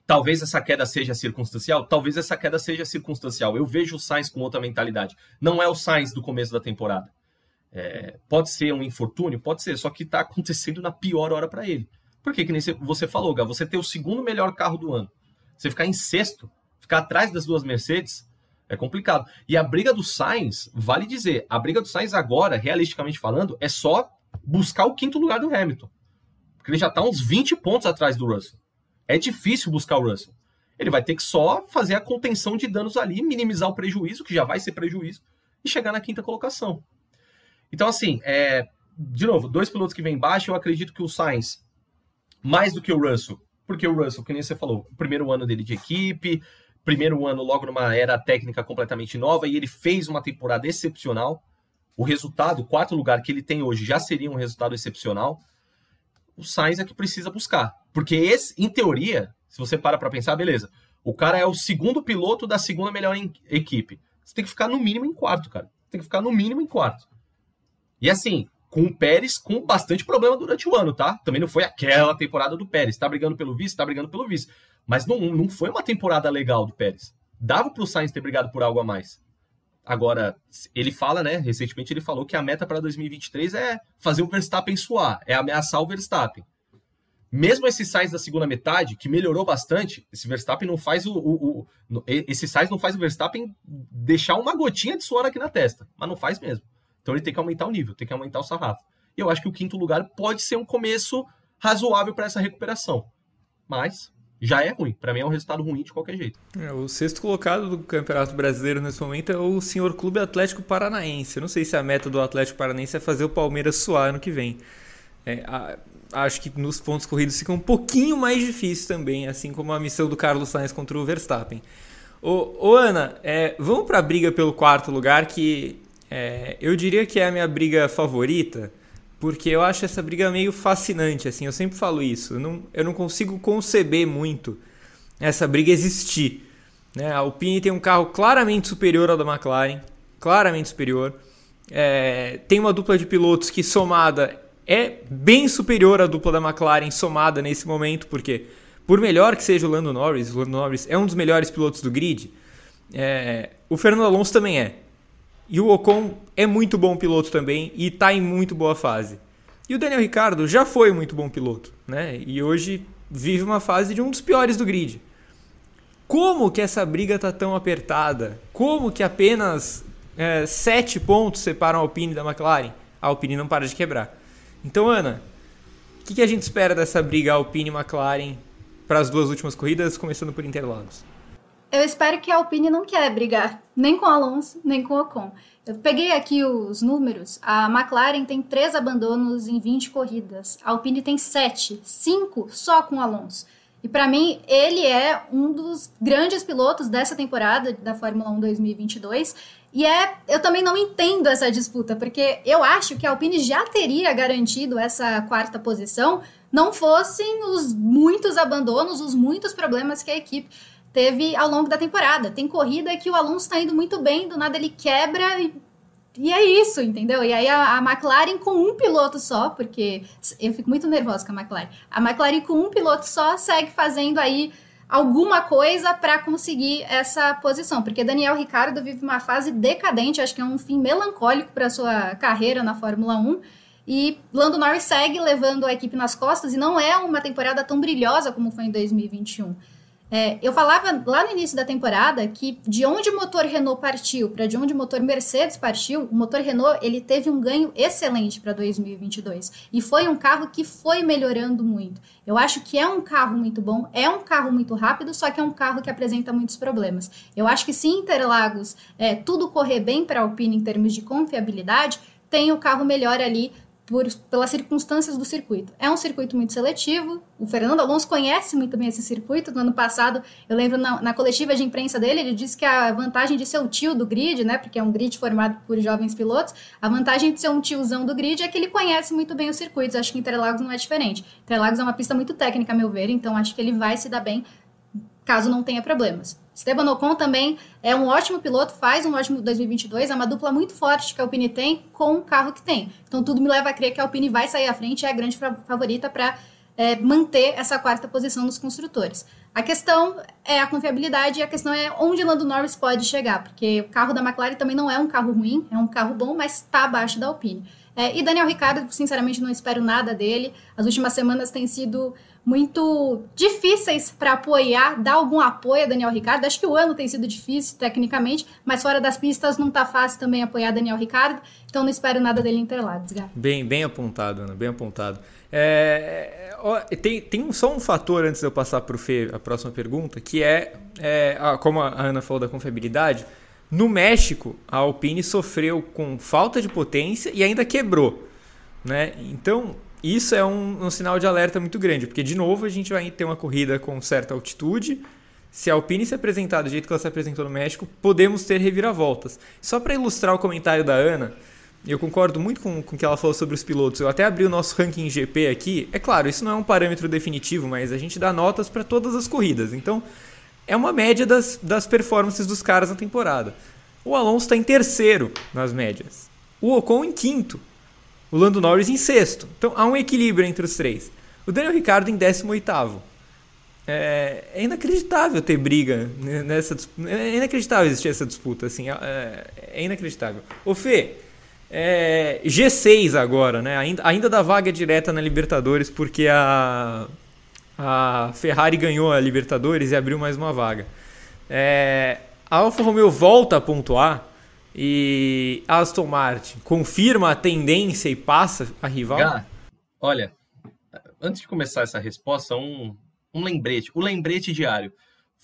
Talvez essa queda seja circunstancial, Eu vejo o Sainz com outra mentalidade. Não é o Sainz do começo da temporada. Pode ser um infortúnio? Pode ser, só que está acontecendo na pior hora para ele. Porque que nem você falou, Gá, você ter o segundo melhor carro do ano, você ficar em sexto, ficar atrás das duas Mercedes, é complicado. E a briga do Sainz, vale dizer, a briga do Sainz agora, realisticamente falando, é só buscar o quinto lugar do Hamilton. Porque ele já está uns 20 pontos atrás do Russell. É difícil buscar o Russell. Ele vai ter que só fazer a contenção de danos ali, minimizar o prejuízo, que já vai ser prejuízo, e chegar na quinta colocação. Então, assim, de novo, 2 pilotos que vêm embaixo, eu acredito que o Sainz, mais do que o Russell, porque o Russell, que nem você falou, primeiro ano dele de equipe, primeiro ano logo numa era técnica completamente nova, e ele fez uma temporada excepcional. O resultado, o 4º lugar que ele tem hoje, já seria um resultado excepcional. O Sainz é que precisa buscar. Porque esse, em teoria, se você para pensar, beleza, o cara é o segundo piloto da segunda melhor equipe. Você tem que ficar no mínimo em 4º, cara. E assim, com o Pérez com bastante problema durante o ano, tá? Também não foi aquela temporada do Pérez. Tá brigando pelo vice. Mas não foi uma temporada legal do Pérez. Dava pro Sainz ter brigado por algo a mais. Agora, ele fala, né? Recentemente ele falou que a meta para 2023 é fazer o Verstappen suar. É ameaçar o Verstappen. Mesmo esse Sainz da segunda metade, que melhorou bastante, esse Verstappen não faz esse Sainz não faz o Verstappen deixar uma gotinha de suor aqui na testa. Mas não faz mesmo. Então ele tem que aumentar o nível, tem que aumentar o sarrafo. E eu acho que o 5º lugar pode ser um começo razoável para essa recuperação. Mas já é ruim. Para mim é um resultado ruim de qualquer jeito. O 6º colocado do Campeonato Brasileiro nesse momento é o senhor Clube Atlético Paranaense. Eu não sei se a meta do Atlético Paranaense é fazer o Palmeiras suar ano que vem. Acho que nos pontos corridos fica um pouquinho mais difícil também, assim como a missão do Carlos Sainz contra o Verstappen. Ô Ana, vamos para a briga pelo 4º lugar que... eu diria que é a minha briga favorita, porque eu acho essa briga meio fascinante, assim, eu sempre falo isso, eu não consigo conceber muito essa briga existir, né? A Alpine tem um carro claramente superior ao da McLaren, tem uma dupla de pilotos que somada é bem superior à dupla da McLaren somada nesse momento, porque por melhor que seja o Lando Norris é um dos melhores pilotos do grid, o Fernando Alonso também é. E o Ocon é muito bom piloto também e está em muito boa fase. E o Daniel Ricciardo já foi muito bom piloto, né? E hoje vive uma fase de um dos piores do grid. Como que essa briga está tão apertada? Como que apenas 7 pontos separam a Alpine da McLaren? A Alpine não para de quebrar. Então, Ana, o que a gente espera dessa briga Alpine e McLaren para as duas últimas corridas, começando por Interlagos? Eu espero que a Alpine não quer brigar, nem com o Alonso, nem com o Ocon. Eu peguei aqui os números, a McLaren tem 3 abandonos em 20 corridas, a Alpine tem 7, 5 só com o Alonso. E para mim, ele é um dos grandes pilotos dessa temporada da Fórmula 1 2022, e eu também não entendo essa disputa, porque eu acho que a Alpine já teria garantido essa 4ª posição não fossem os muitos abandonos, os muitos problemas que a equipe teve ao longo da temporada. Tem corrida que o Alonso está indo muito bem, do nada ele quebra e é isso, entendeu? E aí a McLaren com um piloto só, porque eu fico muito nervosa com a McLaren. A McLaren com um piloto só segue fazendo aí alguma coisa para conseguir essa posição, porque Daniel Ricciardo vive uma fase decadente, acho que é um fim melancólico para sua carreira na Fórmula 1, e Lando Norris segue levando a equipe nas costas, e não é uma temporada tão brilhosa como foi em 2021. Eu falava lá no início da temporada que de onde o motor Renault partiu para de onde o motor Mercedes partiu, o motor Renault ele teve um ganho excelente para 2022 e foi um carro que foi melhorando muito. Eu acho que é um carro muito bom, é um carro muito rápido, só que é um carro que apresenta muitos problemas. Eu acho que se Interlagos tudo correr bem para a Alpine em termos de confiabilidade, tem o carro melhor ali pelas circunstâncias do circuito. É um circuito muito seletivo, o Fernando Alonso conhece muito bem esse circuito. No ano passado, eu lembro na coletiva de imprensa dele, ele disse que a vantagem de ser o tio do grid, né, porque é um grid formado por jovens pilotos, a vantagem de ser um tiozão do grid é que ele conhece muito bem os circuitos. Acho que Interlagos não é diferente. Interlagos é uma pista muito técnica, a meu ver, então acho que ele vai se dar bem caso não tenha problemas. Esteban Ocon também é um ótimo piloto, faz um ótimo 2022, é uma dupla muito forte que a Alpine tem com o carro que tem. Então tudo me leva a crer que a Alpine vai sair à frente e é a grande favorita para manter essa quarta posição nos construtores. A questão é a confiabilidade e a questão é onde Lando Norris pode chegar, porque o carro da McLaren também não é um carro ruim, é um carro bom, mas está abaixo da Alpine. E Daniel Ricciardo, sinceramente, não espero nada dele. As últimas semanas têm sido muito difíceis para apoiar, dar algum apoio a Daniel Ricciardo. Acho que o ano tem sido difícil, tecnicamente, mas fora das pistas não tá fácil também apoiar Daniel Ricciardo, então não espero nada dele em Interlagos, Gá. Bem apontado, Ana, bem apontado. Tem só um fator antes de eu passar para o Fê, a próxima pergunta, que como a Ana falou da confiabilidade, no México, a Alpine sofreu com falta de potência e ainda quebrou, né? Então, isso é um sinal de alerta muito grande, porque, de novo, a gente vai ter uma corrida com certa altitude. Se a Alpine se apresentar do jeito que ela se apresentou no México, podemos ter reviravoltas. Só para ilustrar o comentário da Ana, eu concordo muito com o que ela falou sobre os pilotos. Eu até abri o nosso ranking GP aqui. É claro, isso não é um parâmetro definitivo, mas a gente dá notas para todas as corridas, então é uma média das performances dos caras na temporada. O Alonso está em terceiro nas médias. O Ocon em quinto. O Lando Norris em sexto. Então há um equilíbrio entre os três. O Daniel Ricciardo em 18º. É inacreditável ter briga nessa disputa. É inacreditável existir essa disputa. Assim, é inacreditável. Ô Fê, G6 agora, né? Ainda dá vaga direta na Libertadores, porque a Ferrari ganhou a Libertadores e abriu mais uma vaga. A Alfa Romeo volta a pontuar e a Aston Martin confirma a tendência e passa a rival? Olha, antes de começar essa resposta, um lembrete. O lembrete diário.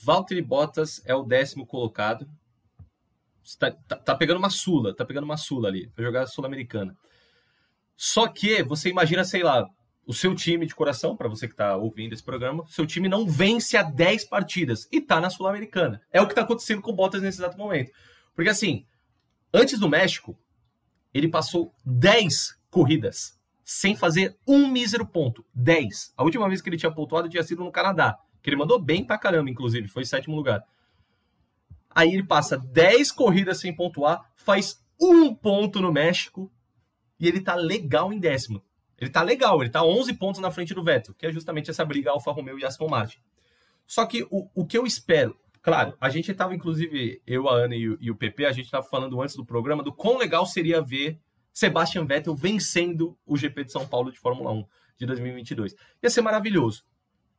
Valtteri Bottas é o 10º colocado. Tá pegando uma sula. Tá pegando uma sula ali. Vai jogar a Sul-Americana. Só que você imagina, sei lá, o seu time de coração, para você que está ouvindo esse programa, seu time não vence há 10 partidas e está na Sul-Americana. É o que está acontecendo com o Bottas nesse exato momento. Porque assim, antes do México, ele passou 10 corridas sem fazer um mísero ponto. 10. A última vez que ele tinha pontuado tinha sido no Canadá, que ele mandou bem pra caramba, inclusive, foi em 7º lugar. Aí ele passa 10 corridas sem pontuar, faz um ponto no México e ele tá legal em 10º. Ele tá legal, ele tá 11 pontos na frente do Vettel, que é justamente essa briga Alfa Romeo e Aston Martin. Só que o que eu espero, claro, a gente tava, inclusive, eu, a Ana e o PP, a gente tava falando antes do programa do quão legal seria ver Sebastian Vettel vencendo o GP de São Paulo de Fórmula 1 de 2022. Ia ser maravilhoso.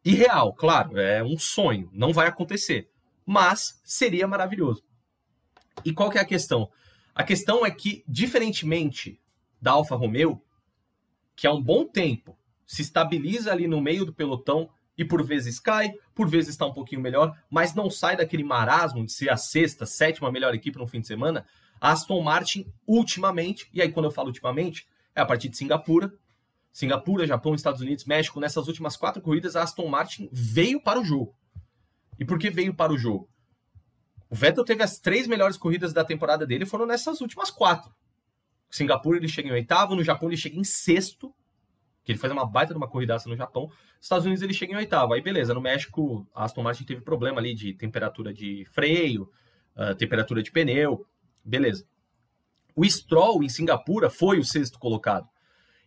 E real, claro, é um sonho, não vai acontecer, mas seria maravilhoso. E qual que é a questão? A questão é que, diferentemente da Alfa Romeo, que há um bom tempo se estabiliza ali no meio do pelotão e por vezes cai, por vezes está um pouquinho melhor, mas não sai daquele marasmo de ser a 6ª, 7ª melhor equipe no fim de semana. A Aston Martin, ultimamente, e aí quando eu falo ultimamente, é a partir de Singapura, Japão, Estados Unidos, México, nessas últimas 4 corridas, a Aston Martin veio para o jogo. E por que veio para o jogo? O Vettel teve as 3 melhores corridas da temporada dele, foram nessas últimas 4. Singapura ele chega em 8º, no Japão ele chega em 6º, que ele faz uma baita de uma corridaça no Japão. Nos Estados Unidos ele chega em oitavo, aí beleza. No México, a Aston Martin teve problema ali de temperatura de freio, temperatura de pneu, beleza. O Stroll, em Singapura, foi o sexto colocado.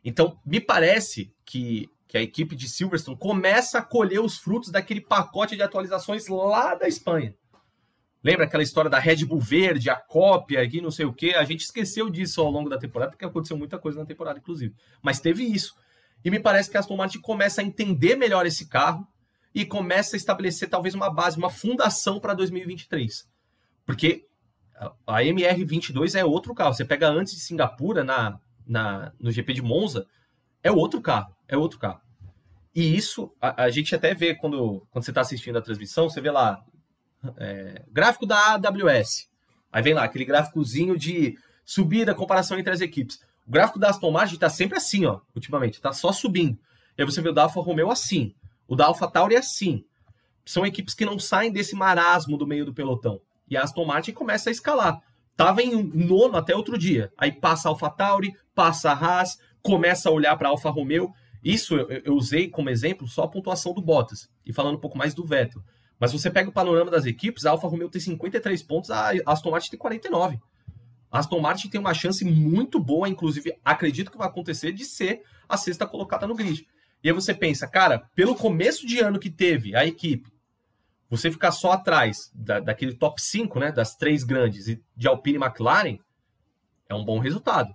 Então, me parece que a equipe de Silverstone começa a colher os frutos daquele pacote de atualizações lá da Espanha. Lembra aquela história da Red Bull verde, a cópia, aqui, não sei o quê? A gente esqueceu disso ao longo da temporada, porque aconteceu muita coisa na temporada, inclusive. Mas teve isso. E me parece que a Aston Martin começa a entender melhor esse carro e começa a estabelecer talvez uma base, uma fundação para 2023. Porque a MR22 é outro carro. Você pega antes de Singapura, no GP de Monza, é outro carro, E isso, a gente até vê quando você está assistindo a transmissão, você vê lá, gráfico da AWS. Aí vem lá, aquele gráficozinho de subida, comparação entre as equipes. O gráfico da Aston Martin está sempre assim, ó, ultimamente, está só subindo. E aí você vê o da Alfa Romeo assim, o da AlphaTauri assim. São equipes que não saem desse marasmo do meio do pelotão. E a Aston Martin começa a escalar. Estava em nono até outro dia. Aí passa a AlphaTauri, passa a Haas, começa a olhar para a Alfa Romeo. Isso eu usei como exemplo só a pontuação do Bottas. E falando um pouco mais do Vettel. Mas você pega o panorama das equipes, a Alfa Romeo tem 53 pontos, a Aston Martin tem 49. A Aston Martin tem uma chance muito boa, inclusive acredito que vai acontecer, de ser a sexta colocada no grid. E aí você pensa, cara, pelo começo de ano que teve a equipe, você ficar só atrás daquele top 5, né, das três grandes, de Alpine e McLaren, é um bom resultado.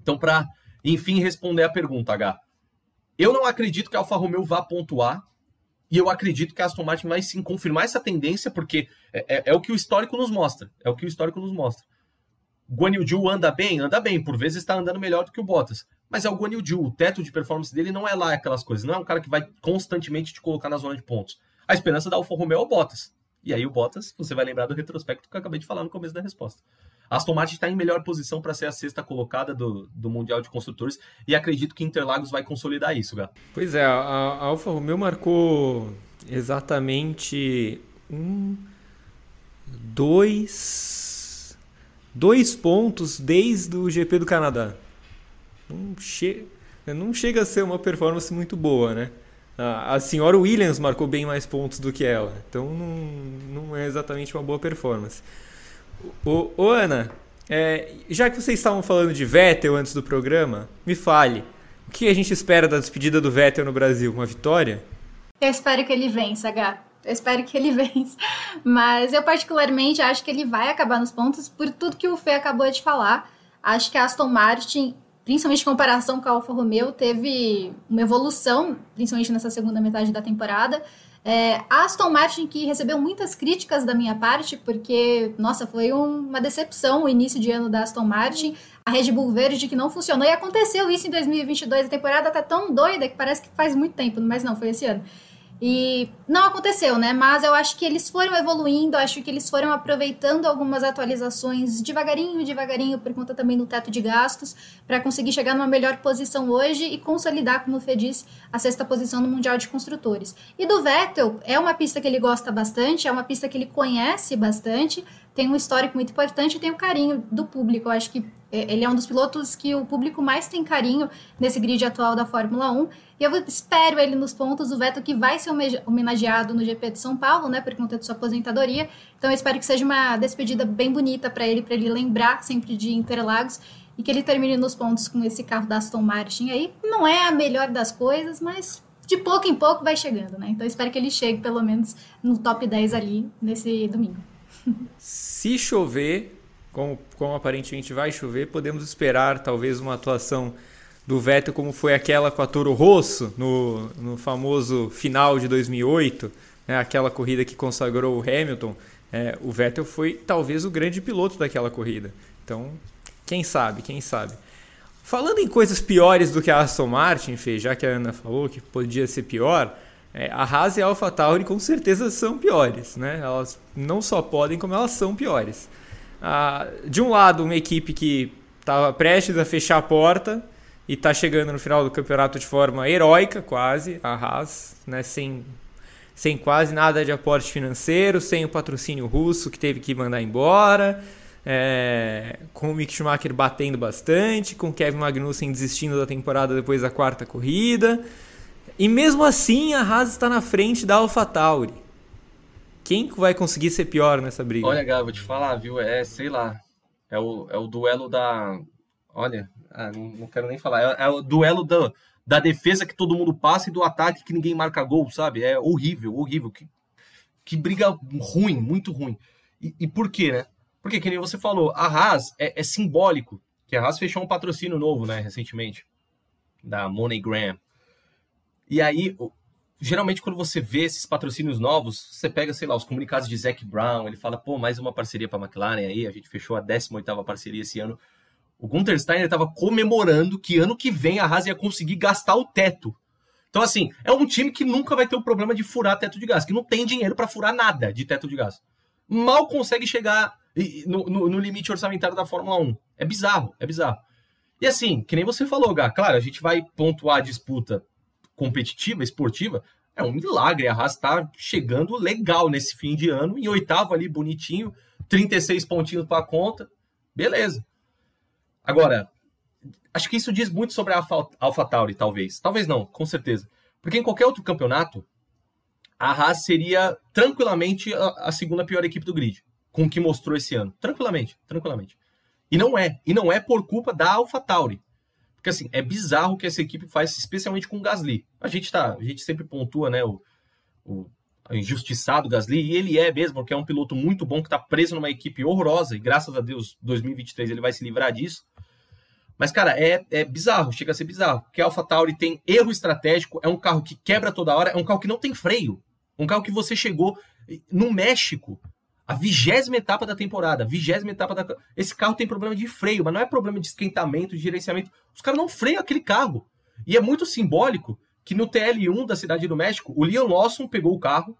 Então, para, enfim, responder a pergunta, H, eu não acredito que a Alfa Romeo vá pontuar, e eu acredito que a Aston Martin vai sim confirmar essa tendência, porque é o que o histórico nos mostra. Guan Yu Zhou anda bem, por vezes está andando melhor do que o Bottas. Mas é o Guan Yu Zhou, o teto de performance dele não é lá aquelas coisas, não é um cara que vai constantemente te colocar na zona de pontos. A esperança da Alfa Romeo é o Bottas. E aí o Bottas, você vai lembrar do retrospecto que eu acabei de falar no começo da resposta. A Aston Martin está em melhor posição para ser a sexta colocada do Mundial de Construtores e acredito que Interlagos vai consolidar isso, Gá. Pois é, a Alfa Romeo marcou exatamente 2 pontos desde o GP do Canadá. Não chega a ser uma performance muito boa, né? A senhora Williams marcou bem mais pontos do que ela, então não é exatamente uma boa performance. Ô Ana, já que vocês estavam falando de Vettel antes do programa, me fale, o que a gente espera da despedida do Vettel no Brasil? Uma vitória? Eu espero que ele vença, Gá. Mas eu particularmente acho que ele vai acabar nos pontos por tudo que o Fê acabou de falar. Acho que a Aston Martin, principalmente em comparação com a Alfa Romeo, teve uma evolução, principalmente nessa segunda metade da temporada. A Aston Martin, que recebeu muitas críticas da minha parte, porque, nossa, foi uma decepção o início de ano da Aston Martin, a Red Bull verde que não funcionou, e aconteceu isso em 2022, a temporada tá tão doida que parece que faz muito tempo, mas não, foi esse ano. E não aconteceu, né? Mas eu acho que eles foram evoluindo, acho que eles foram aproveitando algumas atualizações devagarinho, por conta também do teto de gastos, para conseguir chegar numa melhor posição hoje e consolidar, como o Fê disse, a sexta posição no Mundial de Construtores. E do Vettel, é uma pista que ele gosta bastante, é uma pista que ele conhece bastante, tem um histórico muito importante e tem o carinho do público. Eu acho que ele é um dos pilotos que o público mais tem carinho nesse grid atual da Fórmula 1. E eu espero ele nos pontos, o Vettel que vai ser homenageado no GP de São Paulo, né, por conta de sua aposentadoria. Então eu espero que seja uma despedida bem bonita para ele lembrar sempre de Interlagos e que ele termine nos pontos com esse carro da Aston Martin aí. Não é a melhor das coisas, mas de pouco em pouco vai chegando, né? Então eu espero que ele chegue pelo menos no top 10 ali nesse domingo. Se chover, como aparentemente vai chover, podemos esperar talvez uma atuação do Vettel como foi aquela com a Toro Rosso no famoso final de 2008, né, aquela corrida que consagrou o Hamilton. O Vettel foi talvez o grande piloto daquela corrida. Então, quem sabe. Falando em coisas piores do que a Aston Martin, Fê, já que a Ana falou que podia ser pior, a Haas e a AlphaTauri com certeza são piores, né? Elas não só podem, como elas são piores. De um lado, uma equipe que estava prestes a fechar a porta e está chegando no final do campeonato de forma heróica, quase, a Haas, né? sem quase nada de aporte financeiro, sem o patrocínio russo que teve que mandar embora, com o Mick Schumacher batendo bastante, com o Kevin Magnussen desistindo da temporada depois da quarta corrida, e mesmo assim a Haas está na frente da AlphaTauri. Quem vai conseguir ser pior nessa briga? Olha, Gabi, vou te falar, viu, sei lá, é o duelo da... Olha, não quero nem falar, é o duelo da defesa que todo mundo passa e do ataque que ninguém marca gol, sabe? É horrível, horrível, que briga ruim, muito ruim. E por quê, né? Porque, que nem você falou, a Haas é simbólico, que a Haas fechou um patrocínio novo, né, recentemente, da MoneyGram. E aí, geralmente, quando você vê esses patrocínios novos, você pega, sei lá, os comunicados de Zac Brown, ele fala, pô, mais uma parceria para a McLaren aí, a gente fechou a 18ª parceria esse ano. O Gunther Steiner estava comemorando que ano que vem a Haas ia conseguir gastar o teto. Então, assim, é um time que nunca vai ter o problema de furar teto de gás, que não tem dinheiro para furar nada de teto de gás. Mal consegue chegar no limite orçamentário da Fórmula 1. É bizarro, é bizarro. E assim, que nem você falou, Gá, claro, a gente vai pontuar a disputa competitiva, esportiva, é um milagre, a Haas tá chegando legal nesse fim de ano, em 8º ali, bonitinho, 36 pontinhos pra conta, beleza. Agora, acho que isso diz muito sobre a AlphaTauri, talvez não, com certeza, porque em qualquer outro campeonato, a Haas seria tranquilamente a segunda pior equipe do grid, com o que mostrou esse ano. Tranquilamente. E não é por culpa da AlphaTauri. Porque, assim, é bizarro o que essa equipe faz, especialmente com o Gasly. A gente sempre pontua, né, o injustiçado Gasly, e ele é mesmo, porque é um piloto muito bom que tá preso numa equipe horrorosa, e graças a Deus, 2023 ele vai se livrar disso. Mas, cara, é bizarro, chega a ser bizarro, porque a AlphaTauri tem erro estratégico, é um carro que quebra toda hora, é um carro que não tem freio, um carro que você chegou no México, a 20ª etapa da temporada, esse carro tem problema de freio, mas não é problema de esquentamento, de gerenciamento. Os caras não freiam aquele carro. E é muito simbólico que no TL1 da Cidade do México, o Liam Lawson pegou o carro,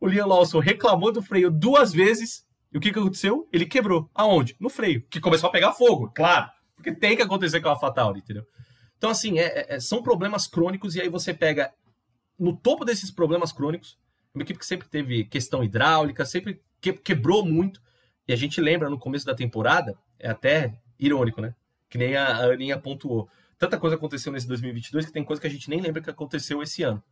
o Liam Lawson reclamou do freio 2 vezes, e o que aconteceu? Ele quebrou. Aonde? No freio, que começou a pegar fogo, claro, porque tem que acontecer com a AlphaTauri, entendeu? Então, assim, são problemas crônicos, e aí você pega no topo desses problemas crônicos, uma equipe que sempre teve questão hidráulica, sempre quebrou muito, e a gente lembra no começo da temporada, é até irônico, né? Que nem a Aninha pontuou. Tanta coisa aconteceu nesse 2022 que tem coisa que a gente nem lembra que aconteceu esse ano.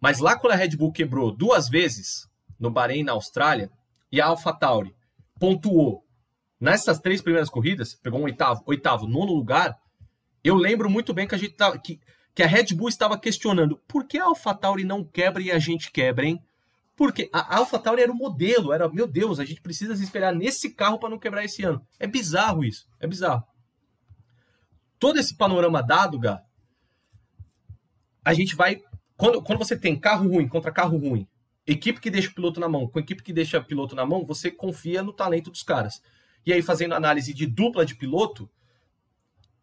Mas lá quando a Red Bull quebrou 2 vezes, no Bahrein e na Austrália, e a AlphaTauri pontuou nessas 3 primeiras corridas, pegou um 8º, 9º lugar, eu lembro muito bem que a gente tava, que a Red Bull estava questionando por que a AlphaTauri não quebra e a gente quebra, hein? Porque a AlphaTauri era o modelo, era, meu Deus, a gente precisa se espelhar nesse carro para não quebrar esse ano. É bizarro isso, é bizarro. Todo esse panorama dado, Gá, a gente vai... Quando você tem carro ruim contra carro ruim, equipe que deixa o piloto na mão, com equipe que deixa o piloto na mão, você confia no talento dos caras. E aí, fazendo análise de dupla de piloto,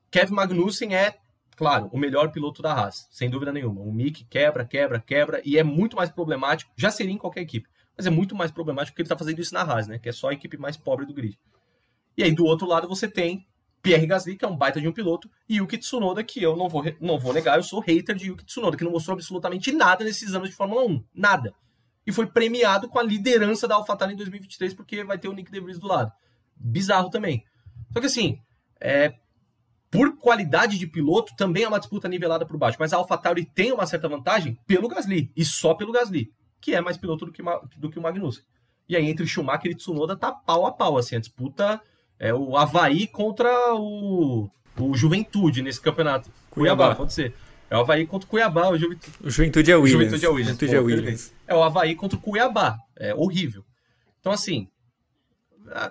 Kevin Magnussen é... Claro, o melhor piloto da Haas, sem dúvida nenhuma. O Mick quebra, e é muito mais problemático, já seria em qualquer equipe, mas é muito mais problemático porque ele está fazendo isso na Haas, né? Que é só a equipe mais pobre do grid. E aí, do outro lado, você tem Pierre Gasly, que é um baita de um piloto, e Yuki Tsunoda, que eu não vou negar, eu sou hater de Yuki Tsunoda, que não mostrou absolutamente nada nesses anos de Fórmula 1, nada. E foi premiado com a liderança da AlphaTauri em 2023, porque vai ter o Nick De Vries do lado. Bizarro também. Só que assim, por qualidade de piloto, também é uma disputa nivelada por baixo. Mas a AlphaTauri tem uma certa vantagem pelo Gasly, e só pelo Gasly, que é mais piloto do que o Magnussen. E aí, entre Schumacher e Tsunoda, tá pau a pau, assim. A disputa é o Avaí contra o Juventude nesse campeonato. Cuiabá, pode ser. É o Avaí contra o Cuiabá. O Juventude é o Williams. Juventude é Williams. É o Avaí contra o Cuiabá. É horrível. Então, assim,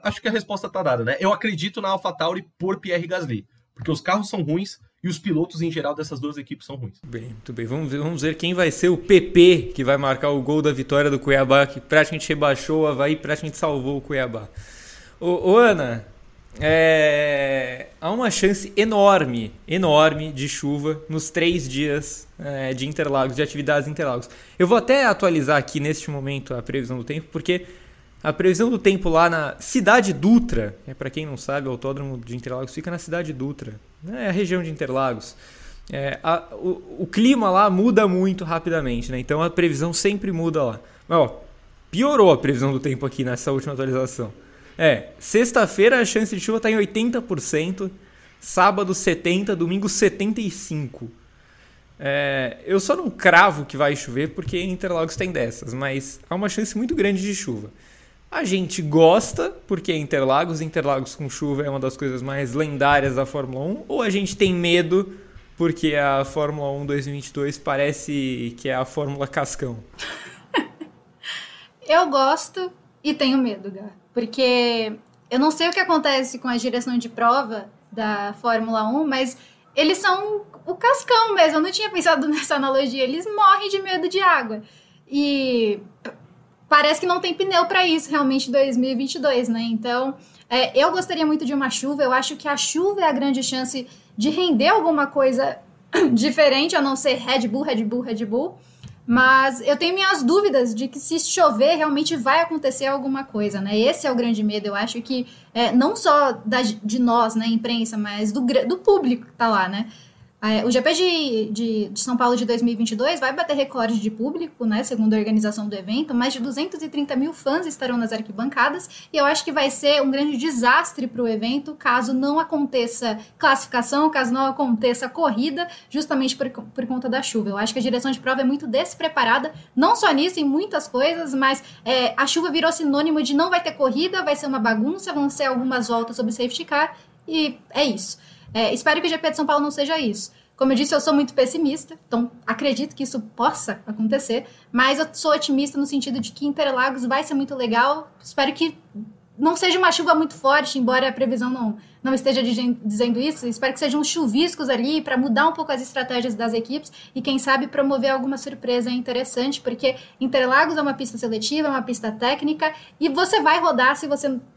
acho que a resposta tá dada, né? Eu acredito na AlphaTauri por Pierre Gasly. Porque os carros são ruins e os pilotos, em geral, dessas duas equipes são ruins. Bem, muito bem. Vamos ver quem vai ser o PP que vai marcar o gol da vitória do Cuiabá, que praticamente rebaixou o Avaí, praticamente salvou o Cuiabá. Ô Ana, há uma chance enorme de chuva nos 3 dias de Interlagos, de atividades em Interlagos. Eu vou até atualizar aqui, neste momento, a previsão do tempo, porque... A previsão do tempo lá na Cidade Dutra, para quem não sabe, o autódromo de Interlagos fica na Cidade Dutra, né, a região de Interlagos. O clima lá muda muito rapidamente, né, então a previsão sempre muda lá. Mas, piorou a previsão do tempo aqui nessa última atualização. É, sexta-feira a chance de chuva está em 80%, sábado 70%, domingo 75%. É, eu só não cravo que vai chover porque Interlagos tem dessas, mas há uma chance muito grande de chuva. A gente gosta porque é Interlagos, Interlagos com chuva é uma das coisas mais lendárias da Fórmula 1, ou a gente tem medo porque a Fórmula 1 2022 parece que é a Fórmula Cascão. Eu gosto e tenho medo, Gá, porque eu não sei o que acontece com a direção de prova da Fórmula 1, mas eles são o Cascão mesmo. Eu não tinha pensado nessa analogia. Eles morrem de medo de água. E parece que não tem pneu para isso realmente em 2022, né? Então, eu gostaria muito de uma chuva. Eu acho que a chuva é a grande chance de render alguma coisa diferente, a não ser Red Bull, Red Bull, Red Bull. Mas eu tenho minhas dúvidas de que se chover realmente vai acontecer alguma coisa, né? Esse é o grande medo, eu acho que não só de nós, né, imprensa, mas do público que tá lá, né? O GP de São Paulo de 2022 vai bater recorde de público, né, segundo a organização do evento. Mais de 230 mil fãs estarão nas arquibancadas e eu acho que vai ser um grande desastre para o evento caso não aconteça classificação, caso não aconteça corrida, justamente por conta da chuva. Eu acho que a direção de prova é muito despreparada, não só nisso, em muitas coisas, mas a chuva virou sinônimo de não vai ter corrida, vai ser uma bagunça, vão ser algumas voltas sobre safety car e é isso. Espero que o GP de São Paulo não seja isso. Como eu disse, eu sou muito pessimista, então acredito que isso possa acontecer, mas eu sou otimista no sentido de que Interlagos vai ser muito legal. Espero que não seja uma chuva muito forte, embora a previsão não esteja dizendo isso. Espero que sejam chuviscos ali para mudar um pouco as estratégias das equipes e, quem sabe, promover alguma surpresa interessante, porque Interlagos é uma pista seletiva, é uma pista técnica e você vai rodar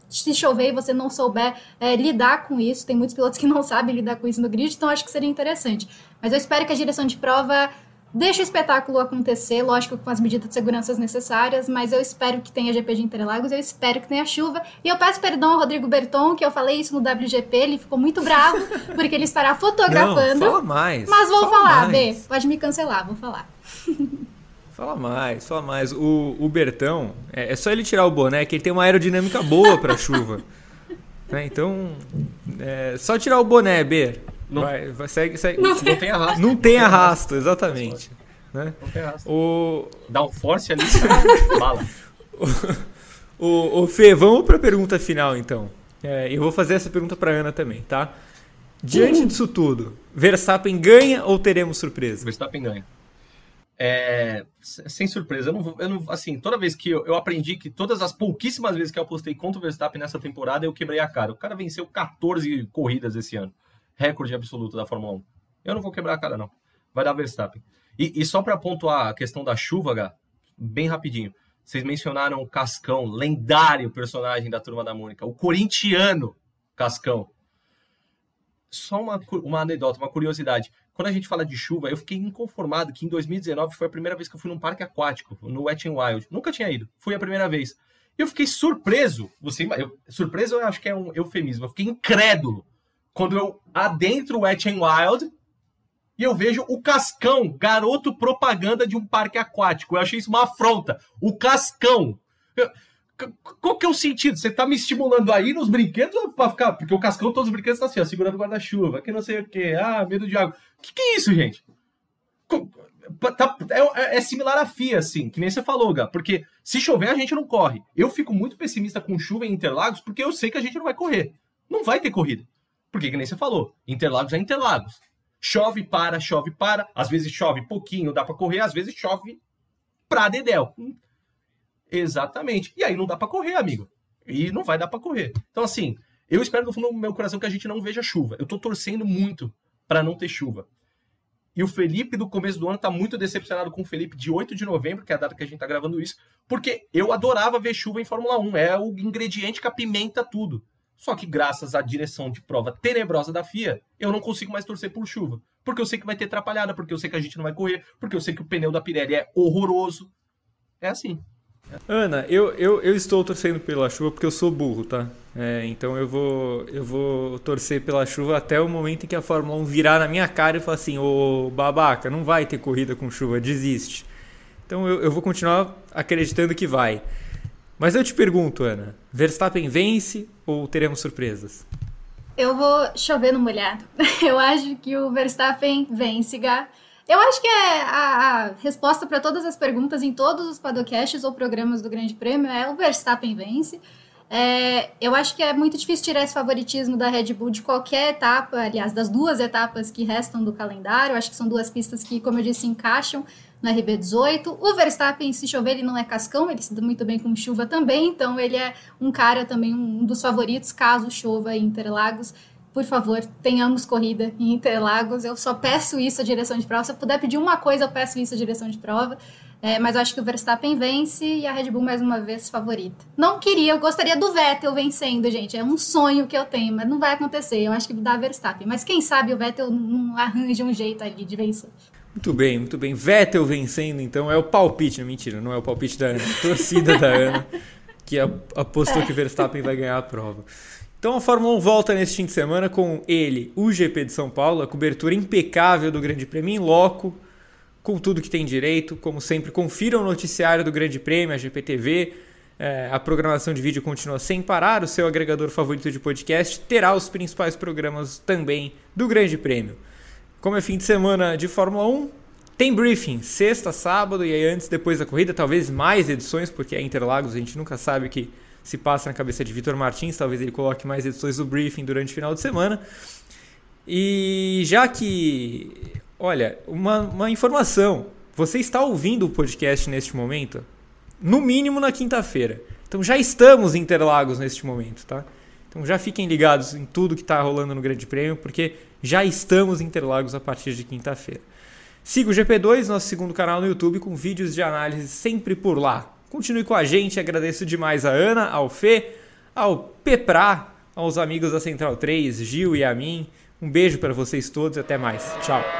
se chover e você não souber lidar com isso. Tem muitos pilotos que não sabem lidar com isso no grid, então acho que seria interessante. Mas eu espero que a direção de prova deixe o espetáculo acontecer, lógico, com as medidas de segurança necessárias, mas eu espero que tenha GP de Interlagos, eu espero que tenha chuva. E eu peço perdão ao Rodrigo Berton, que eu falei isso no WGP, ele ficou muito bravo, porque ele estará fotografando. Não, fala mais. Mas vou falar, mais. B, pode me cancelar, vou falar. Fala mais, fala mais. O Bertão, é só ele tirar o boné, que ele tem uma aerodinâmica boa para chuva. Né? Então, só tirar o boné, Ber. Não, vai, segue. Não tem arrasto. Não tem arrasto, exatamente. Né? Não tem arrasto. Dá um force ali, bala. Fê, vamos para a pergunta final, então. Eu vou fazer essa pergunta para Ana também, tá? Diante disso tudo, Verstappen ganha ou teremos surpresa? Verstappen ganha. Sem surpresa. Eu não, assim, toda vez que eu aprendi que todas as pouquíssimas vezes que eu apostei contra o Verstappen nessa temporada, eu quebrei a cara. O cara venceu 14 corridas esse ano. Recorde absoluto da Fórmula 1. Eu não vou quebrar a cara, não. Vai dar Verstappen. E só para pontuar a questão da chuva, Gá, bem rapidinho. Vocês mencionaram o Cascão, lendário personagem da Turma da Mônica. O corintiano Cascão. Só uma anedota, uma curiosidade. Quando a gente fala de chuva, eu fiquei inconformado que em 2019 foi a primeira vez que eu fui num parque aquático, no Wet n Wild. Nunca tinha ido. Fui a primeira vez. Eu fiquei surpreso. Surpreso eu acho que é um eufemismo. Eu fiquei incrédulo. Quando eu adentro o Wet n Wild e eu vejo o Cascão, garoto propaganda de um parque aquático. Eu achei isso uma afronta. O Cascão. Qual que é o sentido? Você tá me estimulando aí nos brinquedos pra ficar... Porque o Cascão, todos os brinquedos tá assim, ó, segurando o guarda-chuva. Que não sei o quê. Ah, medo de água. Que é isso, gente? É similar à FIA, assim, que nem você falou, Gá. Porque se chover, a gente não corre. Eu fico muito pessimista com chuva em Interlagos porque eu sei que a gente não vai correr. Não vai ter corrida. Porque, que nem você falou, Interlagos é Interlagos. Chove, para. Às vezes chove pouquinho, dá pra correr. Às vezes chove pra dedéu. Exatamente. E aí não dá pra correr, amigo. E não vai dar pra correr. Então, assim, eu espero do fundo do meu coração que a gente não veja chuva. Eu tô torcendo muito pra não ter chuva. E o Felipe, do começo do ano, tá muito decepcionado com o Felipe de 8 de novembro, que é a data que a gente tá gravando isso, porque eu adorava ver chuva em Fórmula 1. É o ingrediente que apimenta tudo. Só que graças à direção de prova tenebrosa da FIA, eu não consigo mais torcer por chuva. Porque eu sei que vai ter atrapalhada, porque eu sei que a gente não vai correr, porque eu sei que o pneu da Pirelli é horroroso. É assim. Ana, eu estou torcendo pela chuva porque eu sou burro, tá? Então eu vou torcer pela chuva até o momento em que a Fórmula 1 virar na minha cara e falar assim, ô babaca, não vai ter corrida com chuva, desiste. Então eu vou continuar acreditando que vai. Mas eu te pergunto, Ana, Verstappen vence ou teremos surpresas? Eu vou chover no molhado. Eu acho que o Verstappen vence, Gá. Eu acho que é a resposta para todas as perguntas em todos os podcasts ou programas do Grande Prêmio é o Verstappen vence. Eu acho que é muito difícil tirar esse favoritismo da Red Bull de qualquer etapa, aliás, das duas etapas que restam do calendário. Eu acho que são duas pistas que, como eu disse, se encaixam na RB18. O Verstappen, se chover, ele não é cascão, ele se dá muito bem com chuva também, então ele é um cara também, um dos favoritos, caso chova em Interlagos. Por favor, tenhamos corrida em Interlagos, eu só peço isso à direção de prova, se eu puder pedir uma coisa, eu peço isso à direção de prova, mas eu acho que o Verstappen vence e a Red Bull, mais uma vez, favorita. Não queria, eu gostaria do Vettel vencendo, gente, é um sonho que eu tenho, mas não vai acontecer, eu acho que dá Verstappen, mas quem sabe o Vettel não arranja um jeito ali de vencer. Muito bem, muito bem, Vettel vencendo, então, é o palpite, mentira, não é o palpite da Ana, torcida da Ana, que apostou que o Verstappen vai ganhar a prova. Então a Fórmula 1 volta neste fim de semana com ele, o GP de São Paulo, a cobertura impecável do Grande Prêmio em loco, com tudo que tem direito, como sempre, confira o noticiário do Grande Prêmio, a GPTV, a programação de vídeo continua sem parar, o seu agregador favorito de podcast terá os principais programas também do Grande Prêmio. Como é fim de semana de Fórmula 1, tem briefing, sexta, sábado e aí antes, depois da corrida, talvez mais edições, porque é Interlagos, a gente nunca sabe o que se passa na cabeça de Vitor Martins, talvez ele coloque mais edições do briefing durante o final de semana. E já que, olha, uma informação, você está ouvindo o podcast neste momento, no mínimo na quinta-feira. Então já estamos em Interlagos neste momento, tá? Então já fiquem ligados em tudo que está rolando no Grande Prêmio, porque já estamos em Interlagos a partir de quinta-feira. Siga o GP2, nosso segundo canal no YouTube, com vídeos de análise sempre por lá. Continue com a gente, agradeço demais a Ana, ao Fê, ao Peprá, aos amigos da Central 3, Gil e a mim. Um beijo para vocês todos e até mais. Tchau.